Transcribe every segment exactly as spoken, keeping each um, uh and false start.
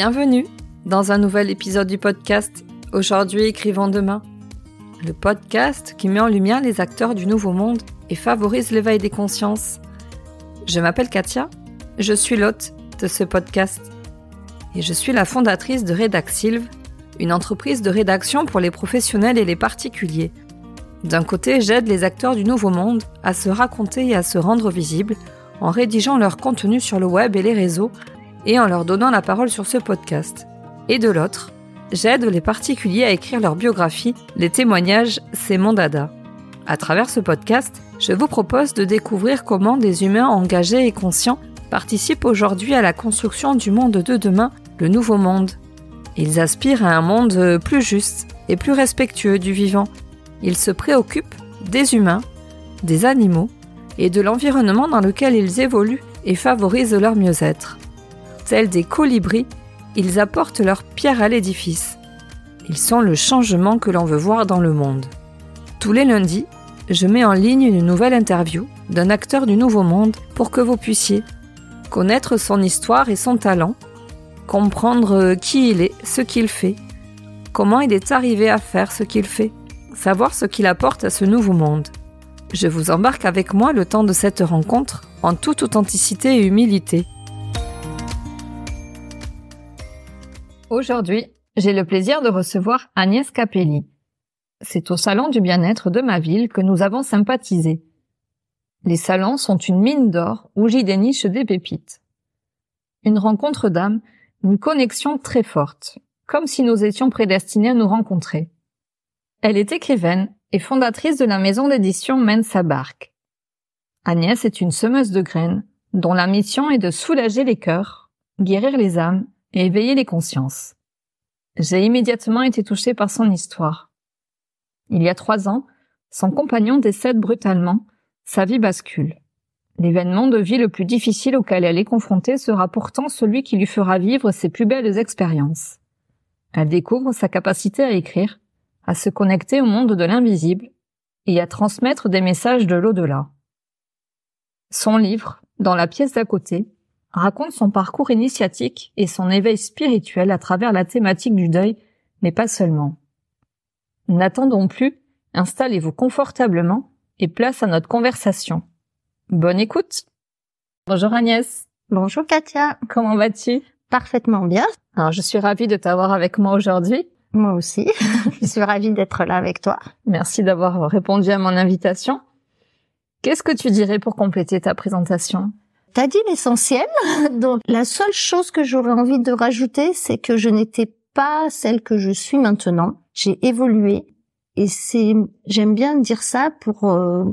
Bienvenue dans un nouvel épisode du podcast « Aujourd'hui, écrivons demain ». Le podcast qui met en lumière les acteurs du nouveau monde et favorise l'éveil des consciences. Je m'appelle Katia, je suis l'hôte de ce podcast et je suis la fondatrice de Redaxilve, une entreprise de rédaction pour les professionnels et les particuliers. D'un côté, j'aide les acteurs du nouveau monde à se raconter et à se rendre visibles en rédigeant leur contenu sur le web et les réseaux et en leur donnant la parole sur ce podcast. Et de l'autre, j'aide les particuliers à écrire leur biographie, les témoignages, c'est mon dada. À travers ce podcast, je vous propose de découvrir comment des humains engagés et conscients participent aujourd'hui à la construction du monde de demain, le nouveau monde. Ils aspirent à un monde plus juste et plus respectueux du vivant. Ils se préoccupent des humains, des animaux et de l'environnement dans lequel ils évoluent et favorisent leur mieux-être. Tels des colibris, ils apportent leur pierre à l'édifice. Ils sont le changement que l'on veut voir dans le monde. Tous les lundis, je mets en ligne une nouvelle interview d'un acteur du nouveau monde pour que vous puissiez connaître son histoire et son talent, comprendre qui il est, ce qu'il fait, comment il est arrivé à faire ce qu'il fait, savoir ce qu'il apporte à ce nouveau monde. Je vous embarque avec moi le temps de cette rencontre en toute authenticité et humilité. Aujourd'hui, j'ai le plaisir de recevoir Agnès Capély. C'est au salon du bien-être de ma ville que nous avons sympathisé. Les salons sont une mine d'or où j'y déniche des pépites. Une rencontre d'âme, une connexion très forte, comme si nous étions prédestinés à nous rencontrer. Elle est écrivaine et fondatrice de la maison d'édition Mensa Bark. Agnès est une semeuse de graines dont la mission est de soulager les cœurs, guérir les âmes et éveiller les consciences. J'ai immédiatement été touchée par son histoire. Il y a trois ans, son compagnon décède brutalement, sa vie bascule. L'événement de vie le plus difficile auquel elle est confrontée sera pourtant celui qui lui fera vivre ses plus belles expériences. Elle découvre sa capacité à écrire, à se connecter au monde de l'invisible et à transmettre des messages de l'au-delà. Son livre, Dans la pièce d'à côté, raconte son parcours initiatique et son éveil spirituel à travers la thématique du deuil, mais pas seulement. N'attendons plus, installez-vous confortablement et place à notre conversation. Bonne écoute. Bonjour Agnès. Bonjour Katia. Comment vas-tu? Parfaitement bien. Alors, je suis ravie de t'avoir avec moi aujourd'hui. Moi aussi. Je suis ravie d'être là avec toi. Merci d'avoir répondu à mon invitation. Qu'est-ce que tu dirais pour compléter ta présentation ? T'as dit l'essentiel, donc la seule chose que j'aurais envie de rajouter, c'est que je n'étais pas celle que je suis maintenant. J'ai évolué et c'est, j'aime bien dire ça pour euh,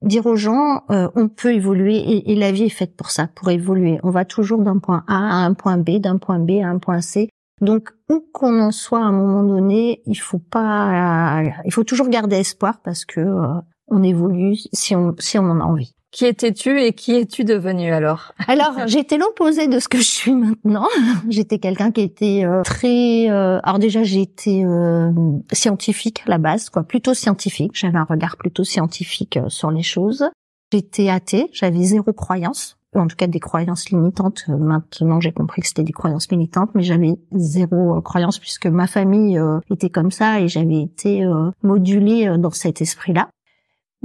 dire aux gens, euh, on peut évoluer et, et la vie est faite pour ça, pour évoluer. On va toujours d'un point A à un point B, d'un point B à un point C. Donc où qu'on en soit à un moment donné, il faut pas, euh, il faut toujours garder espoir parce que euh, on évolue si on si on en a envie. Qui étais-tu et qui es-tu devenue alors ? Alors, j'étais l'opposé de ce que je suis maintenant. J'étais quelqu'un qui était euh, très... Euh, alors déjà, j'étais euh, scientifique à la base, quoi, plutôt scientifique. J'avais un regard plutôt scientifique euh, sur les choses. J'étais athée, j'avais zéro croyance. En tout cas, des croyances limitantes. Maintenant, j'ai compris que c'était des croyances militantes, mais j'avais zéro euh, croyance puisque ma famille euh, était comme ça et j'avais été euh, modulée euh, dans cet esprit-là.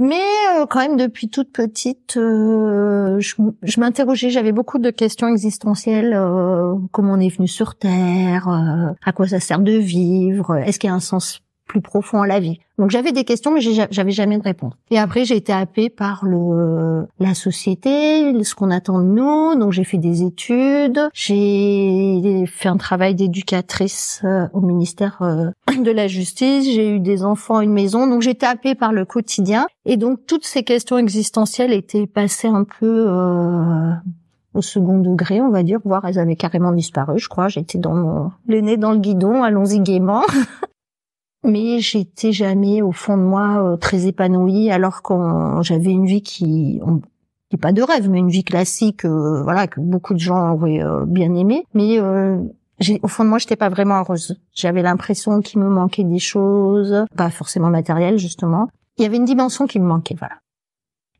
Mais euh, quand même, depuis toute petite, euh, je, je m'interrogeais, j'avais beaucoup de questions existentielles. Euh, comment on est venu sur Terre, euh, à quoi ça sert de vivre, est-ce qu'il y a un sens plus profond à la vie ? Donc j'avais des questions, mais j'ai, j'avais jamais de réponse. Et après, j'ai été happée par le la société, ce qu'on attend de nous. Donc j'ai fait des études, j'ai fait un travail d'éducatrice euh, au ministère euh, de la Justice. J'ai eu des enfants, une maison. Donc j'étais happée par le quotidien. Et donc toutes ces questions existentielles étaient passées un peu euh, au second degré, on va dire, voire elles avaient carrément disparu. Je crois, j'étais dans mon... le nez dans le guidon, allons-y gaiement. Mais j'étais jamais au fond de moi euh, très épanouie, alors que j'avais une vie qui, on, qui est pas de rêve, mais une vie classique, euh, voilà, que beaucoup de gens auraient euh, bien aimé. Mais euh, j'ai, au fond de moi, j'étais pas vraiment heureuse. J'avais l'impression qu'il me manquait des choses, pas forcément matérielles justement. Il y avait une dimension qui me manquait, voilà.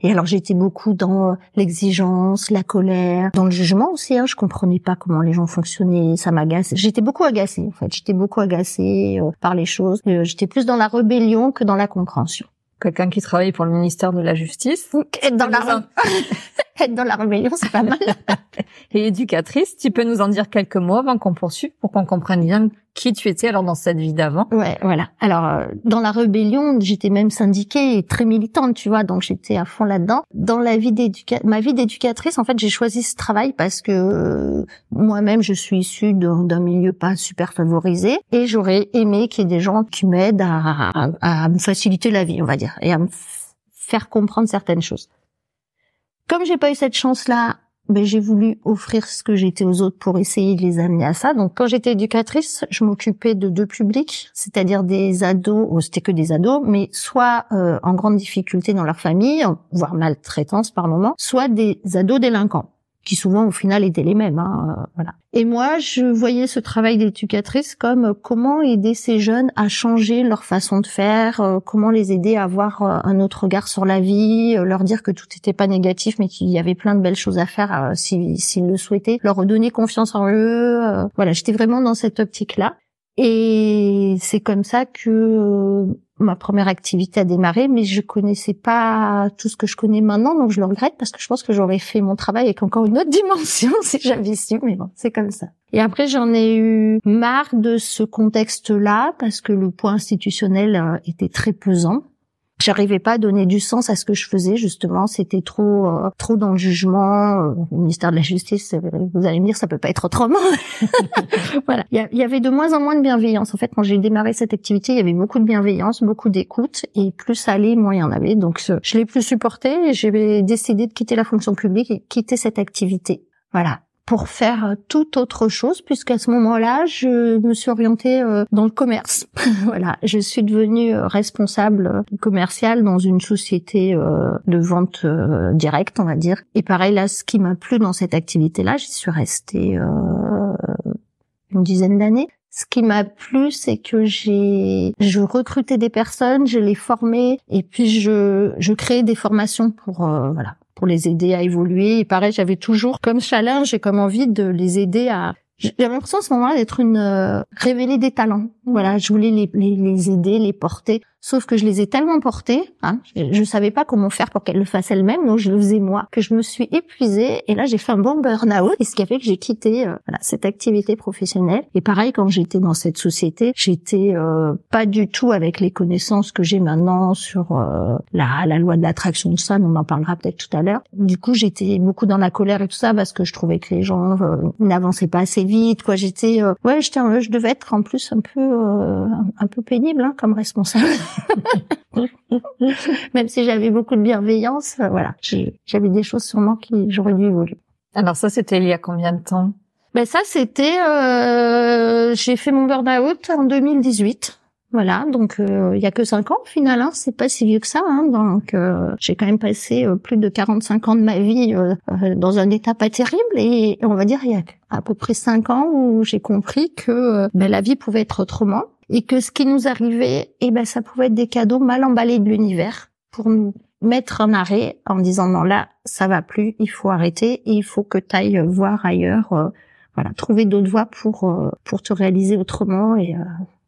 Et alors j'étais beaucoup dans l'exigence, la colère, dans le jugement aussi. Hein. Je comprenais pas comment les gens fonctionnaient, ça m'agaçait. J'étais beaucoup agacée en fait, j'étais beaucoup agacée euh, par les choses. Euh, j'étais plus dans la rébellion que dans la compréhension. Quelqu'un qui travaille pour le ministère de la Justice. Être dans, la... Être dans la rébellion, c'est pas mal. Et éducatrice, tu peux nous en dire quelques mots avant qu'on poursuive pour qu'on comprenne bien qui tu étais alors dans cette vie d'avant. Ouais, voilà. Alors, euh, dans la rébellion, j'étais même syndiquée et très militante, tu vois, donc j'étais à fond là-dedans. Dans la vie d'éducatrice, ma vie d'éducatrice, en fait, j'ai choisi ce travail parce que euh, moi-même, je suis issue d'un milieu pas super favorisé et j'aurais aimé qu'il y ait des gens qui m'aident à, à, à, à me faciliter la vie, on va dire, et à me faire comprendre certaines choses. Comme j'ai pas eu cette chance-là, ben j'ai voulu offrir ce que j'étais aux autres pour essayer de les amener à ça. Donc quand j'étais éducatrice, je m'occupais de deux publics, c'est-à-dire des ados, oh, c'était que des ados, mais soit euh, en grande difficulté dans leur famille, voire maltraitance par moment, soit des ados délinquants, qui souvent au final étaient les mêmes. Hein, euh, voilà. Et moi, je voyais ce travail d'éducatrice comme comment aider ces jeunes à changer leur façon de faire, euh, comment les aider à avoir euh, un autre regard sur la vie, euh, leur dire que tout n'était pas négatif, mais qu'il y avait plein de belles choses à faire euh, s'ils si, si le souhaitaient, leur redonner confiance en eux. Euh, voilà, j'étais vraiment dans cette optique-là. Et c'est comme ça que euh, ma première activité a démarré, mais je connaissais pas tout ce que je connais maintenant, donc je le regrette parce que je pense que j'aurais fait mon travail avec encore une autre dimension si j'avais su, mais bon, c'est comme ça. Et après, j'en ai eu marre de ce contexte-là parce que le poids institutionnel euh, était très pesant. J'arrivais pas à donner du sens à ce que je faisais, justement, c'était trop euh, trop dans le jugement. Euh, le ministère de la Justice, euh, vous allez me dire, ça peut pas être autrement. Voilà. Il y, y avait de moins en moins de bienveillance. En fait, quand j'ai démarré cette activité, il y avait beaucoup de bienveillance, beaucoup d'écoute, et plus ça allait, moins il y en avait. Donc, euh, je l'ai plus supporté, et j'ai décidé de quitter la fonction publique et quitter cette activité. Voilà. Pour faire toute autre chose, puisqu'à ce moment-là, je me suis orientée euh, dans le commerce. Voilà, je suis devenue responsable commerciale dans une société euh, de vente euh, directe, on va dire. Et pareil, là, ce qui m'a plu dans cette activité-là, j'y suis restée euh, une dizaine d'années. Ce qui m'a plu, c'est que j'ai, je recrutais des personnes, je les formais, et puis je, je créais des formations pour, euh, voilà. pour les aider à évoluer. Et pareil, j'avais toujours comme challenge et comme envie de les aider à... J'avais l'impression à ce moment-là d'être une... Euh, révéler des talents. Voilà, je voulais les, les, les aider, les porter. Sauf que je les ai tellement portés, hein, je ne savais pas comment faire pour qu'elles le fassent elles-mêmes, donc je le faisais moi, que je me suis épuisée. Et là, j'ai fait un bon burn-out, et ce qui a fait que j'ai quitté euh, voilà, cette activité professionnelle. Et pareil, quand j'étais dans cette société, j'étais euh, pas du tout avec les connaissances que j'ai maintenant sur euh, la, la loi de l'attraction, de ça, mais on en parlera peut-être tout à l'heure. Du coup, j'étais beaucoup dans la colère et tout ça, parce que je trouvais que les gens euh, n'avançaient pas assez vite, quoi. J'étais, euh, ouais, j'étais, euh, je devais être en plus un peu, euh, un peu pénible hein, comme responsable. Même si j'avais beaucoup de bienveillance, voilà, j'avais des choses sûrement qui j'aurais dû évoluer. Alors ça, c'était il y a combien de temps? Ben ça, c'était, euh, j'ai fait mon burn-out en deux mille dix-huit. Voilà, donc euh, il y a que cinq ans au final, hein, c'est pas si vieux que ça. Hein, donc euh, j'ai quand même passé euh, plus de quarante-cinq ans de ma vie euh, euh, dans un état pas terrible. Et on va dire il y a à peu près cinq ans où j'ai compris que euh, ben, la vie pouvait être autrement. Et que ce qui nous arrivait, eh ben, ça pouvait être des cadeaux mal emballés de l'univers pour nous mettre en arrêt en disant non là, ça va plus, il faut arrêter et il faut que t'ailles voir ailleurs, euh, voilà, trouver d'autres voies pour euh, pour te réaliser autrement et. Euh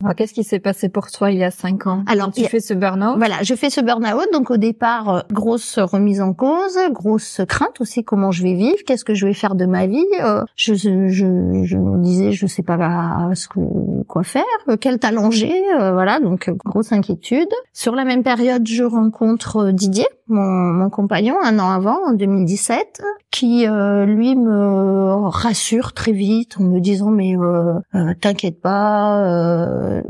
Alors, qu'est-ce qui s'est passé pour toi il y a cinq ans? Alors, tu a... fais ce burn-out? Voilà, je fais ce burn-out. Donc, au départ, grosse remise en cause, grosse crainte aussi, comment je vais vivre, qu'est-ce que je vais faire de ma vie. Euh, je, je, je me disais, je sais pas ce que, quoi faire, quel talent j'ai, euh, voilà. Donc, grosse inquiétude. Sur la même période, je rencontre Didier, mon, mon compagnon, un an avant, en deux mille dix-sept, qui, euh, lui, me rassure très vite en me disant, mais euh, euh, t'inquiète pas, euh,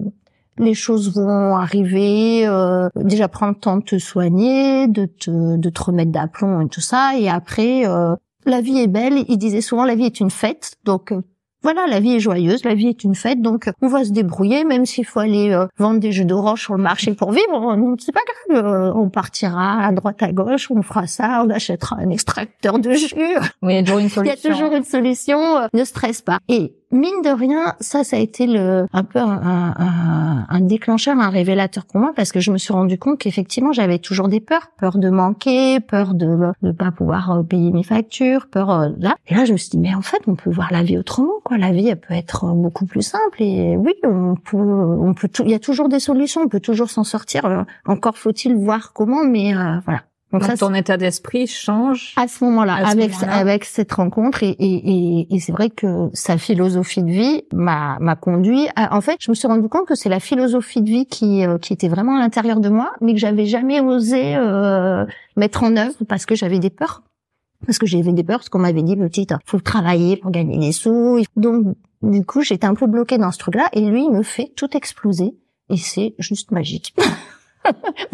les choses vont arriver, euh, déjà prends le temps de te soigner, de te, de te remettre d'aplomb et tout ça, et après, euh, la vie est belle, il disait souvent la vie est une fête, donc euh, voilà, la vie est joyeuse, la vie est une fête, donc on va se débrouiller, même s'il faut aller euh, vendre des jus d'orange sur le marché pour vivre, on, c'est pas grave, euh, on partira à droite à gauche, on fera ça, on achètera un extracteur de jus. Oui, il y a toujours une solution. Il y a toujours une solution, euh, ne stresse pas. Et mine de rien, ça, ça a été le, un peu un, un, un déclencheur, un révélateur pour moi, parce que je me suis rendu compte qu'effectivement, j'avais toujours des peurs. Peur de manquer, peur de ne pas pouvoir payer mes factures, peur euh, là. Et là, je me suis dit, mais en fait, on peut voir la vie autrement, quoi. La vie, elle peut être beaucoup plus simple. Et oui, on peut, on peut tout, il y a toujours des solutions, on peut toujours s'en sortir. Encore faut-il voir comment, mais euh, voilà. Donc, Donc ça, ton état d'esprit change à ce moment-là, à ce avec moment-là. avec cette rencontre, et, et, et, et c'est vrai que sa philosophie de vie m'a m'a conduit. À, en fait, je me suis rendu compte que c'est la philosophie de vie qui euh, qui était vraiment à l'intérieur de moi, mais que j'avais jamais osé euh, mettre en œuvre parce que j'avais des peurs, parce que j'avais des peurs parce qu'on m'avait dit petite, faut travailler pour gagner des sous. Donc du coup, j'étais un peu bloquée dans ce truc-là, et lui, il me fait tout exploser, et c'est juste magique.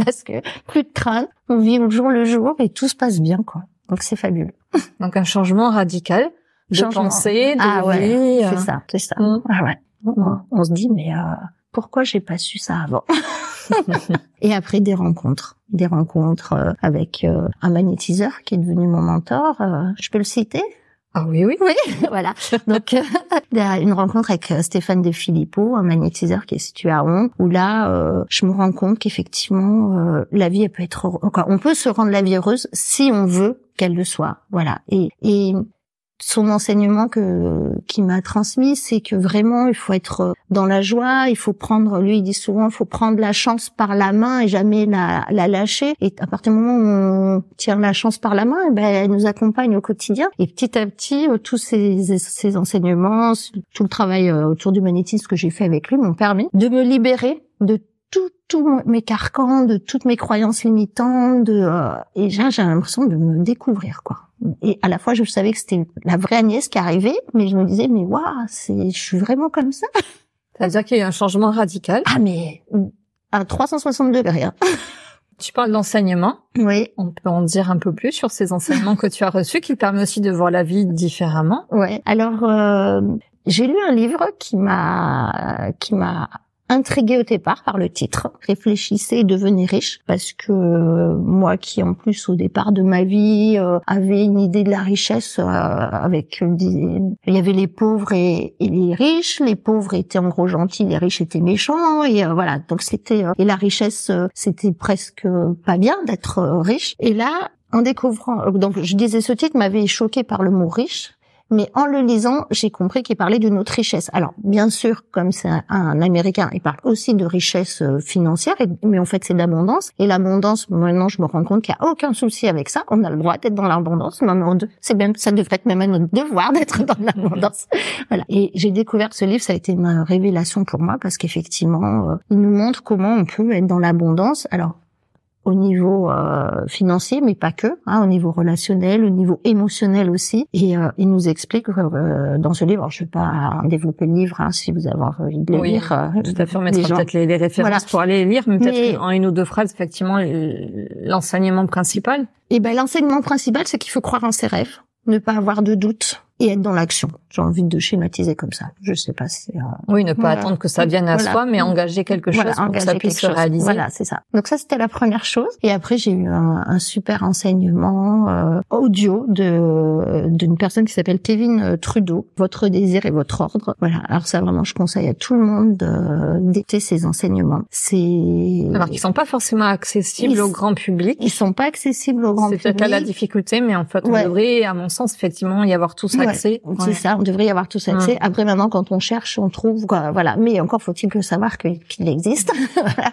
Parce que plus de crainte, on vit au jour le jour et tout se passe bien, quoi. Donc c'est fabuleux. Donc un changement radical de changement. pensée, de ah, vie. Ouais, c'est euh... ça, c'est ça. Mmh. Ah ouais. On, on se dit mais euh, pourquoi j'ai pas su ça avant? Et après des rencontres, des rencontres euh, avec euh, un magnétiseur qui est devenu mon mentor. Euh, je peux le citer? Ah oui, oui, oui, voilà. Donc, euh, une rencontre avec Stéphane De Filippo, un magnétiseur qui est situé à Hong, où là, euh, je me rends compte qu'effectivement, euh, la vie, elle peut être... Enfin, on peut se rendre la vie heureuse si on veut qu'elle le soit, voilà. Et, et son enseignement que qui m'a transmis, c'est que vraiment, il faut être dans la joie, il faut prendre... Lui, il dit souvent, il faut prendre la chance par la main et jamais la, la lâcher. Et à partir du moment où on tient la chance par la main, eh ben, elle nous accompagne au quotidien. Et petit à petit, tous ces, ces enseignements, tout le travail autour du magnétisme que j'ai fait avec lui m'ont permis de me libérer de tout, tous mes carcans, de toutes mes croyances limitantes. De, euh, et j'ai, j'ai l'impression de me découvrir, quoi. Et à la fois, je savais que c'était la vraie Agnès qui arrivait, mais je me disais, mais waouh, c'est, je suis vraiment comme ça. Ça veut dire qu'il y a eu un changement radical. Ah, mais à trois cent soixante degrés. Hein. Tu parles d'enseignement. Oui. On peut en dire un peu plus sur ces enseignements que tu as reçus, qui permettent aussi de voir la vie différemment. Ouais. Alors, euh, j'ai lu un livre qui m'a, qui m'a intriguée au départ par le titre, Réfléchissez et devenez riche, parce que euh, moi qui en plus au départ de ma vie euh, avait une idée de la richesse euh, avec des... il y avait les pauvres et, et les riches, les pauvres étaient en gros gentils, les riches étaient méchants, et euh, voilà, donc c'était euh, et la richesse euh, c'était presque pas bien d'être euh, riche. Et là, en découvrant, donc je disais, ce titre m'avait choquée par le mot riche. Mais en le lisant, j'ai compris qu'il parlait d'une autre richesse. Alors, bien sûr, comme c'est un, un Américain, il parle aussi de richesse euh, financière, et, mais en fait, c'est d'abondance. Et l'abondance, maintenant, je me rends compte qu'il n'y a aucun souci avec ça. On a le droit d'être dans l'abondance. C'est même, ça devrait être même notre devoir d'être dans l'abondance. Voilà. Et j'ai découvert ce livre, ça a été une révélation pour moi, parce qu'effectivement, euh, il nous montre comment on peut être dans l'abondance. Alors, au niveau euh, financier, mais pas que, hein, au niveau relationnel, au niveau émotionnel aussi. Et euh, il nous explique euh, dans ce livre, alors je ne vais pas développer le livre, hein, si vous avez envie de le oui, lire. Euh, tout à fait, on mettra gens... peut-être les, les références voilà. pour aller les lire, mais peut-être mais... en une ou deux phrases, effectivement, l'enseignement principal. Eh ben, l'enseignement principal, c'est qu'il faut croire en ses rêves, ne pas avoir de doute et être dans l'action. J'ai envie de schématiser comme ça. Je sais pas si... Euh... Oui, ne pas voilà. attendre que ça vienne à voilà. soi, mais engager quelque chose voilà, pour que ça puisse se réaliser. Voilà, c'est ça. Donc ça, c'était la première chose. Et après, j'ai eu un, un super enseignement euh, audio de d'une personne qui s'appelle Kevin Trudeau. Votre désir et votre ordre. Voilà. Alors ça, vraiment, je conseille à tout le monde d'écouter ces enseignements. C'est... Alors qu'ils sont pas forcément accessibles ils... au grand public. Ils sont pas accessibles au grand public. C'est peut-être là la difficulté, mais en fait, on ouais. devrait, à mon sens, effectivement, y avoir tout ça. Ouais, c'est ouais. ça, on devrait y avoir tous accès. Ouais. Après, maintenant, quand on cherche, on trouve, quoi, voilà. Mais encore faut-il que savoir qu'il existe. Voilà.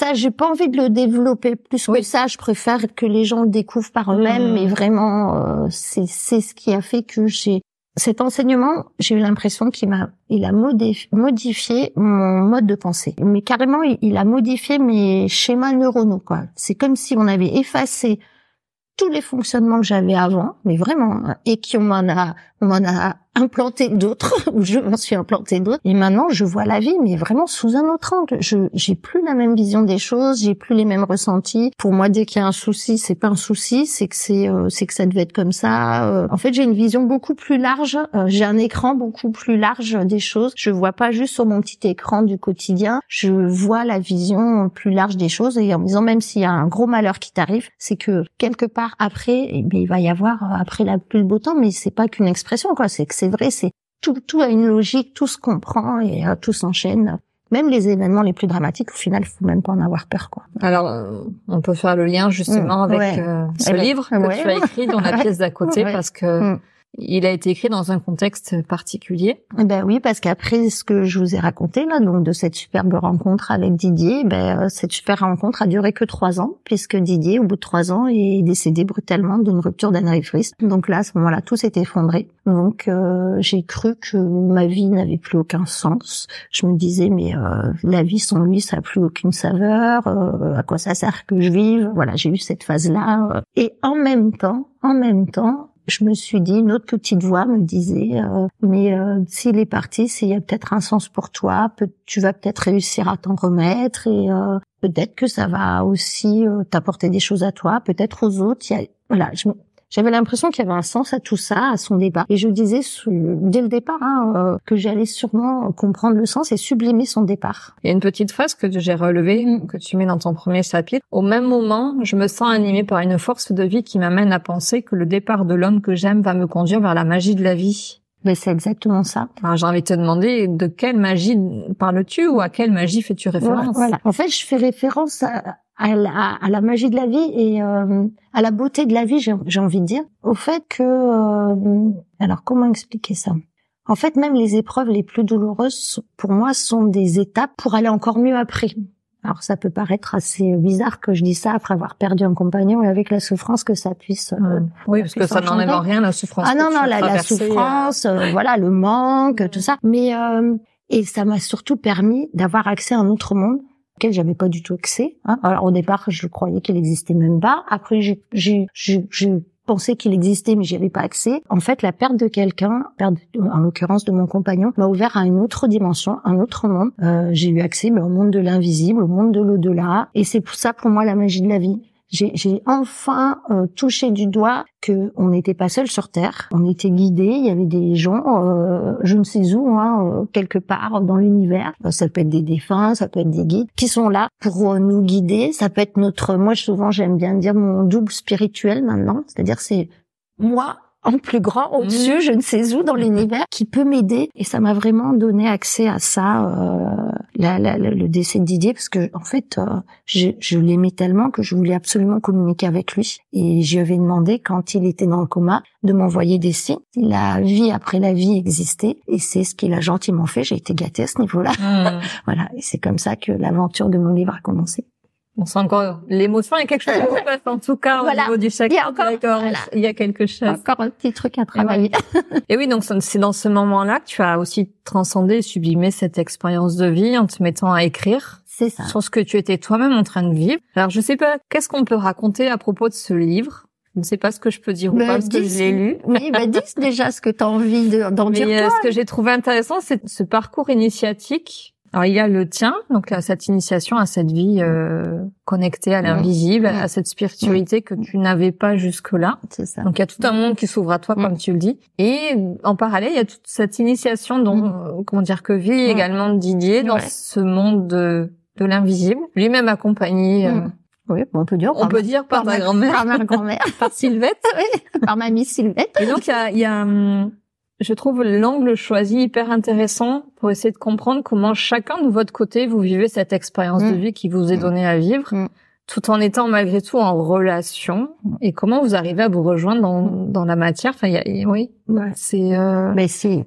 Ça, j'ai pas envie de le développer plus oui. que ça. Je préfère que les gens le découvrent par eux-mêmes. Mmh. Mais vraiment, euh, c'est c'est ce qui a fait que j'ai cet enseignement. J'ai eu l'impression qu'il m'a, il a modifié, modifié mon mode de pensée. Mais carrément, il, il a modifié mes schémas neuronaux, quoi. C'est comme si on avait effacé tous les fonctionnements que j'avais avant, mais vraiment, et qui on m'en a, on m'en a implanté d'autres, ou je m'en suis implanté d'autres. Et maintenant, je vois la vie, mais vraiment sous un autre angle. Je, j'ai plus la même vision des choses, j'ai plus les mêmes ressentis. Pour moi, dès qu'il y a un souci, c'est pas un souci, c'est que c'est, euh, c'est que ça devait être comme ça. Euh, en fait, j'ai une vision beaucoup plus large. Euh, j'ai un écran beaucoup plus large des choses. Je vois pas juste sur mon petit écran du quotidien. Je vois la vision plus large des choses, et en me disant, même s'il y a un gros malheur qui t'arrive, c'est que quelque part après, eh bien, il va y avoir après la pluie le beau temps, mais c'est pas qu'une expression, quoi. C'est que c'est vrai, c'est tout, tout a une logique, tout se comprend et euh, tout s'enchaîne. Même les événements les plus dramatiques, au final, faut même pas en avoir peur, quoi. Alors, euh, on peut faire le lien justement mmh, avec ouais. euh, ce et livre la... que ouais. tu as écrit dans la pièce d'à côté, ouais. parce que mmh. il a été écrit dans un contexte particulier. Et ben oui, parce qu'après ce que je vous ai raconté là, donc de cette superbe rencontre avec Didier, ben euh, cette superbe rencontre a duré que trois ans, puisque Didier, au bout de trois ans, est décédé brutalement d'une rupture d'anévrisme. Donc là, à ce moment-là, tout s'est effondré. Donc euh, j'ai cru que ma vie n'avait plus aucun sens. Je me disais mais euh, la vie sans lui ça n'a plus aucune saveur, euh, à quoi ça sert que je vive? Voilà, j'ai eu cette phase-là euh. Et en même temps, en même temps, je me suis dit, une autre petite voix me disait euh, mais euh, s'il est parti, s'il y a peut-être un sens pour toi, peut- tu vas peut-être réussir à t'en remettre et euh, peut-être que ça va aussi euh, t'apporter des choses à toi, peut-être aux autres, il y a voilà, je me J'avais l'impression qu'il y avait un sens à tout ça, à son débat. Et je disais dès le départ hein, euh, que j'allais sûrement comprendre le sens et sublimer son départ. Il y a une petite phrase que j'ai relevée, mmh. que tu mets dans ton premier chapitre. Au même moment, je me sens animée par une force de vie qui m'amène à penser que le départ de l'homme que j'aime va me conduire vers la magie de la vie. Ben, c'est exactement ça. Alors, j'ai envie de te demander de quelle magie parles-tu ou à quelle magie fais-tu référence? Voilà, voilà. En fait, je fais référence à... À la, à la magie de la vie et euh, à la beauté de la vie, j'ai, j'ai envie de dire. Au fait que... Euh, alors, comment expliquer ça? En fait, même les épreuves les plus douloureuses, pour moi, sont des étapes pour aller encore mieux après. Alors, ça peut paraître assez bizarre que je dise ça après avoir perdu un compagnon et avec la souffrance que ça puisse... Euh, oui, parce que ça n'enlève en rien, la souffrance. Ah non, non, la, la souffrance, euh, voilà, le manque, tout ça. Mais euh, et ça m'a surtout permis d'avoir accès à un autre monde auquel j'avais pas du tout accès. Hein. Alors au départ, je croyais qu'il existait même pas. Après, j'ai, j'ai, j'ai, j'ai pensé qu'il existait, mais j'y avais pas accès. En fait, la perte de quelqu'un, perte de, en l'occurrence de mon compagnon, m'a ouvert à une autre dimension, un autre monde. Euh, j'ai eu accès ben, au monde de l'invisible, au monde de l'au-delà. Et c'est pour ça, pour moi, la magie de la vie. J'ai, j'ai enfin euh, touché du doigt que on n'était pas seul sur Terre, on était guidé. Il y avait des gens, euh, je ne sais où, hein, euh, quelque part dans l'univers. Ça peut être des défunts, ça peut être des guides qui sont là pour euh, nous guider. Ça peut être notre, moi souvent j'aime bien dire mon double spirituel maintenant, c'est-à-dire c'est moi en plus grand, au-dessus, je ne sais où dans l'univers, qui peut m'aider. Et ça m'a vraiment donné accès à ça, euh, la, la, la, le décès de Didier, parce que en fait, euh, je, je l'aimais tellement que je voulais absolument communiquer avec lui. Et je lui avais demandé, quand il était dans le coma, de m'envoyer des signes. La vie après la vie existait, et c'est ce qu'il a gentiment fait. J'ai été gâtée à ce niveau-là. Mmh. Voilà, et c'est comme ça que l'aventure de mon livre a commencé. On sent encore l'émotion, il y a quelque chose qui se passe en tout cas voilà. Au niveau du chacun. Il y a, encore, voilà. Il y a quelque chose. Encore un petit truc à travailler. Et, ouais. Et oui, donc c'est dans ce moment-là que tu as aussi transcendé et sublimé cette expérience de vie en te mettant à écrire. C'est ça. Sur ce que tu étais toi-même en train de vivre. Alors je sais pas, qu'est-ce qu'on peut raconter à propos de ce livre? Je ne sais pas ce que je peux dire bah, ou pas, parce dis, que je l'ai lu. Oui, bah, dis déjà ce que tu as envie de, d'en Mais, dire toi. Euh, ce que j'ai trouvé intéressant, c'est ce parcours initiatique. Alors, il y a le tien, donc là, cette initiation à cette vie euh, connectée à l'invisible, oui. à cette spiritualité oui. que tu n'avais pas jusque-là. C'est ça. Donc, il y a tout un monde qui s'ouvre à toi, oui. comme tu le dis. Et en parallèle, il y a toute cette initiation dont, oui. comment dire, que vit oui. également Didier dans oui. ce monde de, de l'invisible. Lui-même accompagné... Oui. Euh, Oui, on peut dire. On par peut ma, dire par, par ma grand-mère. Par ma grand-mère. Par Sylvette. Oui, par mamie Sylvette. Et donc, il y a... Y a hum, je trouve l'angle choisi hyper intéressant pour essayer de comprendre comment chacun de votre côté vous vivez cette expérience mmh. de vie qui vous est donnée à vivre, mmh. tout en étant malgré tout en relation. Et comment vous arrivez à vous rejoindre dans, dans la matière. Enfin, y a, y, oui, ouais. c'est. Euh... Mais c'est,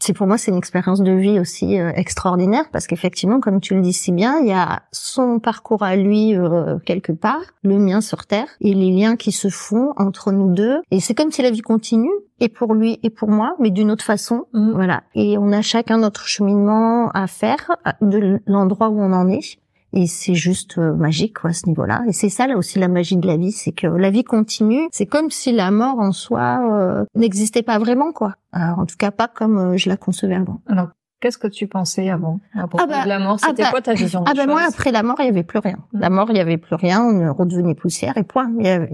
c'est pour moi c'est une expérience de vie aussi euh, extraordinaire parce qu'effectivement, comme tu le dis si bien, il y a son parcours à lui euh, quelque part, le mien sur Terre, et les liens qui se font entre nous deux. Et c'est comme si la vie continue. Et pour lui et pour moi, mais d'une autre façon, mmh. voilà. Et on a chacun notre cheminement à faire de l'endroit où on en est. Et c'est juste magique, quoi, à ce niveau-là. Et c'est ça, là aussi, la magie de la vie, c'est que la vie continue. C'est comme si la mort en soi euh, n'existait pas vraiment, quoi. Alors, en tout cas, pas comme euh, je la concevais avant. Alors, qu'est-ce que tu pensais avant à propos ah bah, de la mort? C'était ah bah, quoi ta vision? Ah ben bah moi, après la mort, il y avait plus rien. La mort, il y avait plus rien. On redevenait poussière et point.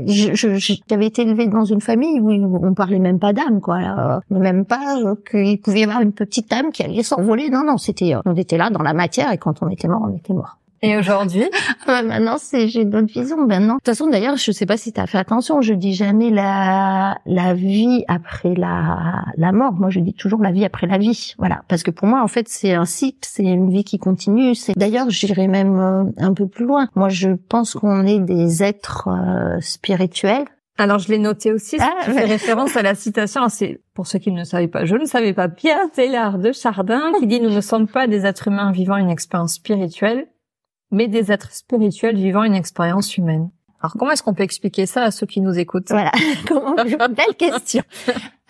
Je, je, je, j'avais été élevée dans une famille où on parlait même pas d'âme, quoi. Alors, même pas euh, qu'il pouvait y avoir une petite âme qui allait s'envoler. Non, non, c'était euh, on était là dans la matière et quand on était mort, on était mort. Et aujourd'hui bah maintenant, c'est j'ai d'autres visions maintenant. De toute façon, d'ailleurs, je sais pas si tu as fait attention, je dis jamais la la vie après la la mort. Moi, je dis toujours la vie après la vie. Voilà, parce que pour moi, en fait, c'est un cycle, c'est une vie qui continue. C'est d'ailleurs, j'irais même euh, un peu plus loin. Moi, je pense qu'on est des êtres euh, spirituels. Alors, je l'ai noté aussi, ça ah, fait ouais. référence à la citation, c'est, pour ceux qui ne le savaient pas, je ne savais pas, Pierre Teilhard de Chardin, qui dit « Nous ne sommes pas des êtres humains vivant une expérience spirituelle, mais des êtres spirituels vivant une expérience humaine. » Alors, comment est-ce qu'on peut expliquer ça à ceux qui nous écoutent? Voilà, belle question.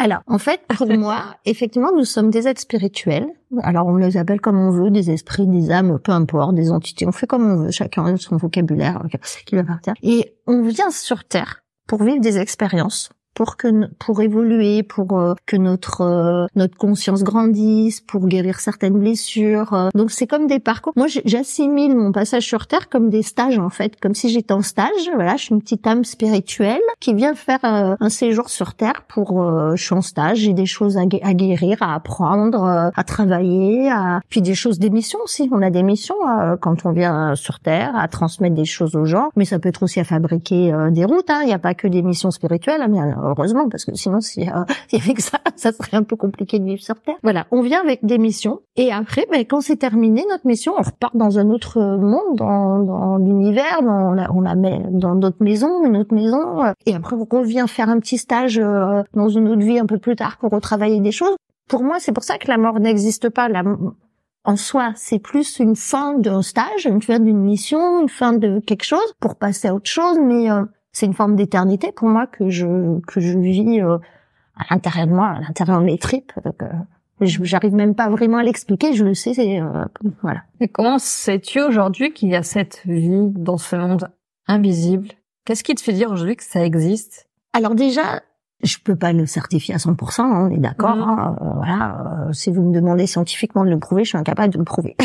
Alors, en fait, pour moi, effectivement, nous sommes des êtres spirituels. Alors, on les appelle comme on veut, des esprits, des âmes, peu importe, des entités, on fait comme on veut, chacun a son vocabulaire qui lui appartient. Et on vient sur Terre pour vivre des expériences, pour que pour évoluer, pour euh, que notre euh, notre conscience grandisse, pour guérir certaines blessures. Euh. Donc c'est comme des parcours. Moi j'assimile mon passage sur Terre comme des stages en fait, comme si j'étais en stage. Voilà, je suis une petite âme spirituelle qui vient faire euh, un séjour sur Terre pour euh, je suis en stage, j'ai des choses à, gu- à guérir, à apprendre, euh, à travailler, à puis des choses des missions aussi. On a des missions euh, quand on vient sur Terre, à transmettre des choses aux gens, mais ça peut être aussi à fabriquer euh, des routes. Hein. Il n'y a pas que des missions spirituelles, mais alors, heureusement, parce que sinon, si, euh, si avec ça, ça serait un peu compliqué de vivre sur Terre. Voilà, on vient avec des missions, et après, ben, quand c'est terminé notre mission, on repart dans un autre monde, dans, dans l'univers, dans, on la, on la met dans notre maison, une autre maison, euh, et après, on revient faire un petit stage euh, dans une autre vie un peu plus tard pour retravailler des choses. Pour moi, c'est pour ça que la mort n'existe pas. La, en soi, c'est plus une fin d'un stage, une fin d'une mission, une fin de quelque chose pour passer à autre chose, mais... Euh, c'est une forme d'éternité pour moi que je que je vis euh, à l'intérieur de moi, à l'intérieur de mes tripes. Donc, euh, j'arrive même pas vraiment à l'expliquer. Je le sais, c'est euh, voilà. Et comment sais-tu aujourd'hui qu'il y a cette vie dans ce monde invisible? Qu'est-ce qui te fait dire aujourd'hui que ça existe? Alors déjà, je peux pas le certifier à cent pour cent, hein, on est d'accord. Mmh. Hein, euh, voilà, euh, si vous me demandez scientifiquement de le prouver, je suis incapable de le prouver.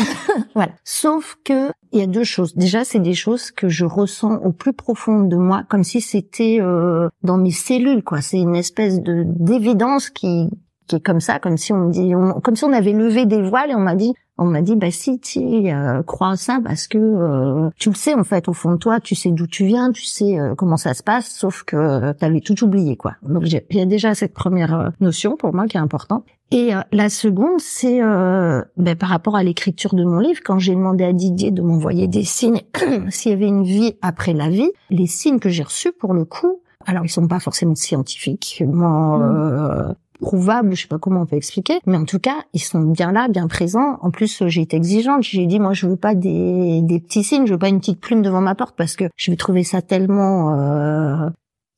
Voilà. Sauf que il y a deux choses. Déjà, c'est des choses que je ressens au plus profond de moi, comme si c'était euh, dans mes cellules, quoi. C'est une espèce de d'évidence qui qui est comme ça, comme si on me dit, on, comme si on avait levé des voiles et on m'a dit. On m'a dit, bah si, tu euh, crois en ça parce que euh, tu le sais en fait au fond de toi, tu sais d'où tu viens, tu sais euh, comment ça se passe, sauf que euh, t'avais tout oublié quoi. Donc il y a déjà cette première notion pour moi qui est importante. Et euh, la seconde, c'est euh, bah, par rapport à l'écriture de mon livre, quand j'ai demandé à Didier de m'envoyer des signes s'il y avait une vie après la vie, les signes que j'ai reçus pour le coup, alors ils sont pas forcément scientifiques, mais, euh, mmh. prouvables, je sais pas comment on peut expliquer, mais en tout cas, ils sont bien là, bien présents. En plus, j'ai été exigeante, j'ai dit, moi, je veux pas des, des petits signes, je veux pas une petite plume devant ma porte, parce que je vais trouver ça tellement euh,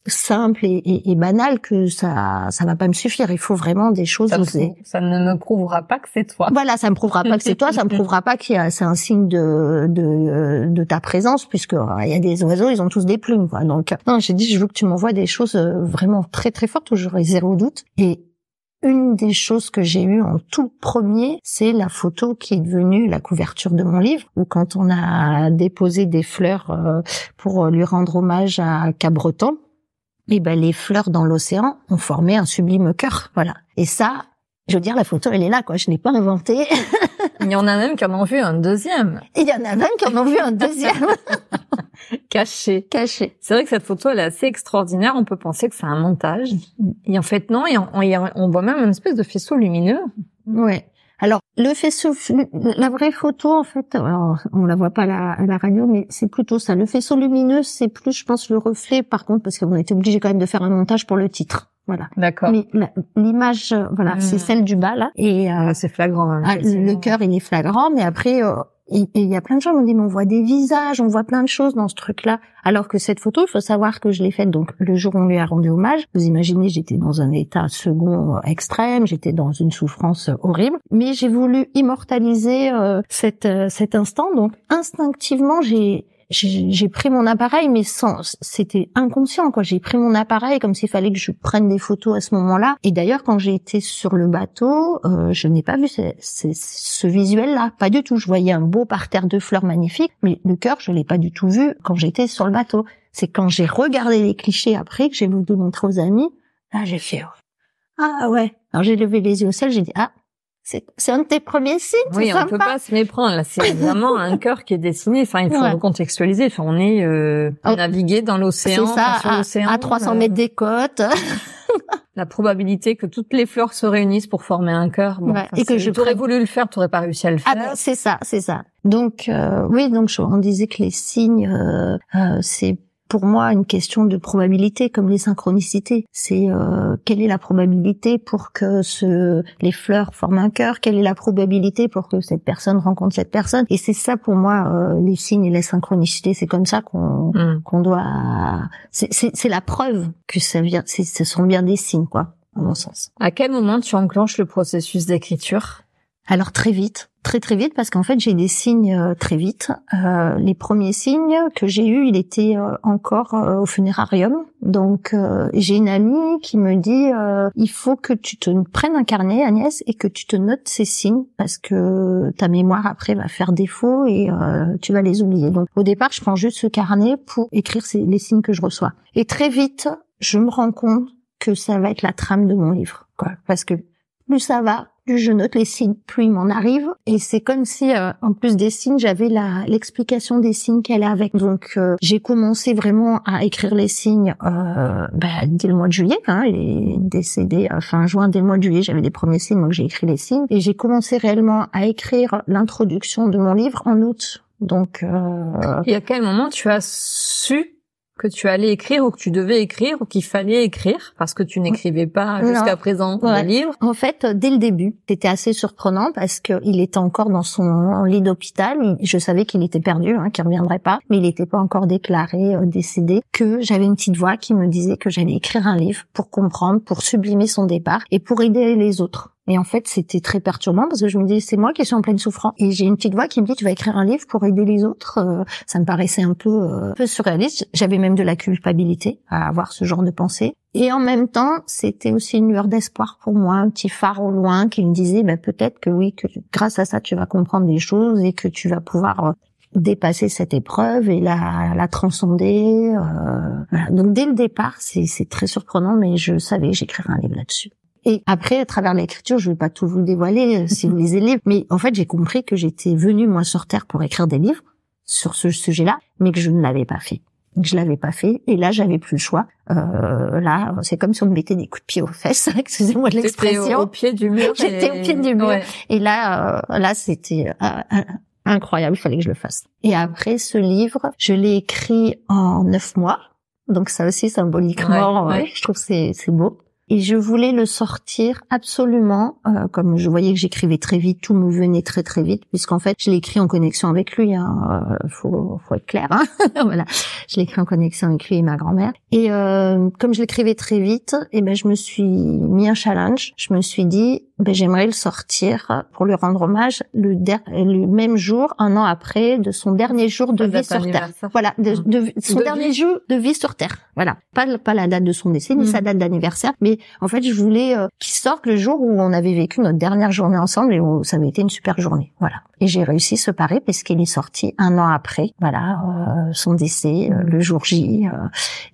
simple et, et, et banal que ça ça va pas me suffire. Il faut vraiment des choses ça osées. Ça ne me prouvera pas que c'est toi. Voilà, ça me prouvera pas que c'est toi, ça me prouvera pas que c'est un signe de de, de ta présence, puisque il y a des oiseaux, ils ont tous des plumes, quoi. Donc, non, j'ai dit, je veux que tu m'envoies des choses vraiment très très fortes où j'aurai zéro doute. Et une des choses que j'ai eues en tout premier, c'est la photo qui est devenue la couverture de mon livre, où quand on a déposé des fleurs pour lui rendre hommage à Cabreton, et ben les fleurs dans l'océan ont formé un sublime cœur, voilà. Et ça, je veux dire, la photo, elle est là, quoi. Je l'ai pas inventée. Il y en a même qui en ont vu un deuxième. Il y en a même qui en ont vu un deuxième. Caché. Caché. C'est vrai que cette photo, elle est assez extraordinaire. On peut penser que c'est un montage. Et en fait, non. Et on, on, on voit même une espèce de faisceau lumineux. Ouais. Alors, le faisceau, la vraie photo, en fait, alors, on la voit pas à la, à la radio, mais c'est plutôt ça. Le faisceau lumineux, c'est plus, je pense, le reflet, par contre, parce qu'on était obligé quand même de faire un montage pour le titre. Voilà. D'accord. Mais la, l'image, voilà, mmh. c'est celle du bas, là. Et, euh, ah, c'est flagrant. Hein, ah, le cœur, il est flagrant, mais après, euh, il, il y a plein de gens qui m'ont dit, mais on voit des visages, on voit plein de choses dans ce truc-là. Alors que cette photo, il faut savoir que je l'ai faite, donc, le jour où on lui a rendu hommage. Vous imaginez, j'étais dans un état second extrême, j'étais dans une souffrance horrible. Mais j'ai voulu immortaliser, euh, cette, euh, cet instant. Donc, instinctivement, j'ai, J'ai, j'ai pris mon appareil, mais sans, c'était inconscient, quoi. J'ai pris mon appareil comme s'il fallait que je prenne des photos à ce moment-là. Et d'ailleurs, quand j'ai été sur le bateau, euh, je n'ai pas vu ce, ce, ce visuel-là. Pas du tout. Je voyais un beau parterre de fleurs magnifiques, mais le cœur, je l'ai pas du tout vu quand j'étais sur le bateau. C'est quand j'ai regardé les clichés après, que j'ai voulu montrer aux amis. Là, j'ai fait, ah ouais. Alors, j'ai levé les yeux au ciel, j'ai dit, ah, C'est un de tes premiers signes. Oui, on ne peut pas se méprendre. C'est vraiment un cœur qui est dessiné. Enfin, il faut ouais. recontextualiser. Enfin, on est euh, oh. navigué dans l'océan, enfin, sur à, à trois cents mètres des côtes. La probabilité que toutes les fleurs se réunissent pour former un cœur. Bon, ouais. Et que je t'aurais voulu le faire, tu n'aurais pas réussi à le faire. Ah ben, c'est ça, c'est ça. Donc euh, oui, donc je, on disait que les signes, euh, euh, c'est pour moi une question de probabilité, comme les synchronicités. C'est euh, quelle est la probabilité pour que ce, les fleurs forment un cœur, quelle est la probabilité pour que cette personne rencontre cette personne. Et c'est ça pour moi, euh, les signes et les synchronicités, c'est comme ça qu'on mmh. qu'on doit... C'est, c'est, c'est la preuve que ça vient, c'est, ce sont bien des signes, quoi, à mon sens. À quel moment tu enclenches le processus d'écriture? Alors très vite, très très vite, parce qu'en fait j'ai des signes euh, très vite. Euh, les premiers signes que j'ai eus, il était euh, encore euh, au funérarium. Donc euh, j'ai une amie qui me dit euh, il faut que tu te prennes un carnet, Agnès, et que tu te notes ces signes, parce que ta mémoire après va faire défaut et euh, tu vas les oublier. Donc au départ je prends juste ce carnet pour écrire ces, les signes que je reçois. Et très vite je me rends compte que ça va être la trame de mon livre, quoi, parce que plus ça va, plus je note les signes, plus il m'en arrive. Et c'est comme si, euh, en plus des signes, j'avais la l'explication des signes qu'elle a avec. Donc, euh, j'ai commencé vraiment à écrire les signes euh, bah, dès le mois de juillet. Hein, elle est décédée euh, fin juin, dès le mois de juillet, j'avais des premiers signes, donc j'ai écrit les signes. Et j'ai commencé réellement à écrire l'introduction de mon livre en août. Donc, euh... Et à quel moment tu as su que tu allais écrire, ou que tu devais écrire, ou qu'il fallait écrire, parce que tu n'écrivais pas jusqu'à présent ouais. des livres? En fait, dès le début, c'était assez surprenant, parce que il était encore dans son lit d'hôpital. Je savais qu'il était perdu, hein, qu'il reviendrait pas, mais il n'était pas encore déclaré euh, décédé, que j'avais une petite voix qui me disait que j'allais écrire un livre pour comprendre, pour sublimer son départ, et pour aider les autres. Et en fait, c'était très perturbant, parce que je me disais, c'est moi qui suis en pleine souffrance. Et j'ai une petite voix qui me dit, tu vas écrire un livre pour aider les autres. Euh, ça me paraissait un peu, euh, un peu surréaliste. J'avais même de la culpabilité à avoir ce genre de pensée. Et en même temps, c'était aussi une lueur d'espoir pour moi, un petit phare au loin qui me disait, bah, peut-être que oui, que grâce à ça, tu vas comprendre des choses et que tu vas pouvoir... Euh, dépasser cette épreuve et la, la transcender. Euh, voilà. Donc dès le départ, c'est, c'est très surprenant, mais je savais que j'écrirais un livre là-dessus. Et après, à travers l'écriture, je vais pas tout vous dévoiler si vous lisez le livre, mais en fait, j'ai compris que j'étais venue, moi, sur Terre pour écrire des livres sur ce sujet-là, mais que je ne l'avais pas fait. Que je l'avais pas fait, et là j'avais plus le choix. Euh, là, c'est comme si on me mettait des coups de pied aux fesses. Excusez-moi de l'expression. J'étais au, au pied du mur. J'étais et... au pied du mur. Ouais. Et là, euh, là, c'était. Euh, euh, Incroyable, il fallait que je le fasse. Et après, ce livre, je l'ai écrit en neuf mois. Donc ça aussi, symboliquement, ouais, ouais. je trouve que c'est, c'est beau. Et je voulais le sortir absolument, euh, comme je voyais que j'écrivais très vite, tout me venait très très vite, puisqu'en fait, je l'ai écrit en connexion avec lui, hein, euh, faut, faut être clair, hein. Voilà. Je l'ai écrit en connexion avec lui et ma grand-mère. Et euh, comme je l'écrivais très vite, eh ben je me suis mis un challenge. Je me suis dit, ben j'aimerais le sortir pour lui rendre hommage le, der- le même jour, un an après, de son dernier jour de vie sur Terre. Voilà, de, de son de dernier vie. jour de vie sur Terre. Voilà, pas pas la date de son décès, mmh. ni sa date d'anniversaire, mais en fait, je voulais euh, qu'il sorte le jour où on avait vécu notre dernière journée ensemble et où ça avait été une super journée. Voilà. Et j'ai réussi ce pari, parce qu'il est sorti un an après, voilà, euh, son décès, euh, le jour J. Euh,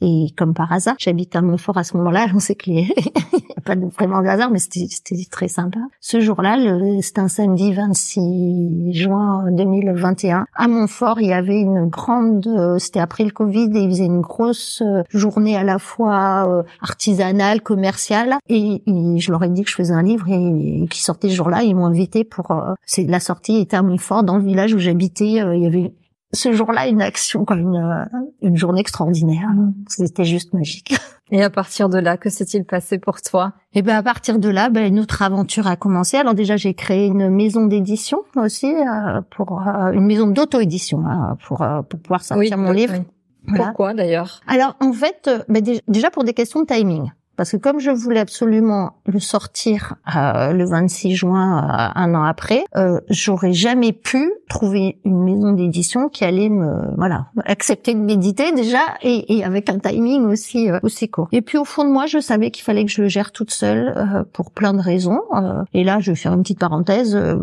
et comme par hasard, j'habite à Montfort à ce moment-là. On sait qu'il n'y a pas de, vraiment de hasard, mais c'était, c'était très sympa. Ce jour-là, le, c'était un samedi vingt-six juin deux mille vingt et un. À Montfort, il y avait une grande... Euh, c'était après le Covid, et ils faisaient une grosse euh, journée à la fois euh, artisanale, commerciale, Et, et je leur ai dit que je faisais un livre et, et qui sortait ce jour-là. Ils m'ont invité pour euh, c'est la sortie était à Montfort, dans le village où j'habitais. Euh, il y avait ce jour-là une action, quoi, une, euh, une journée extraordinaire. C'était juste magique. Et à partir de là, que s'est-il passé pour toi? Et ben à partir de là, ben notre aventure a commencé. Alors déjà, j'ai créé une maison d'édition aussi euh, pour euh, une maison d'auto-édition euh, pour euh, pour pouvoir sortir oui, mon livre. Oui. Voilà. Pourquoi d'ailleurs? Alors en fait, euh, ben, déjà pour des questions de timing. Parce que comme je voulais absolument le sortir euh, le vingt-six juin, euh, un an après, euh, j'aurais jamais pu trouver une maison d'édition qui allait me, voilà, accepter de m'éditer déjà, et, et avec un timing aussi euh, aussi court. Et puis au fond de moi, je savais qu'il fallait que je le gère toute seule euh, pour plein de raisons. Euh, et là, je vais faire une petite parenthèse, euh,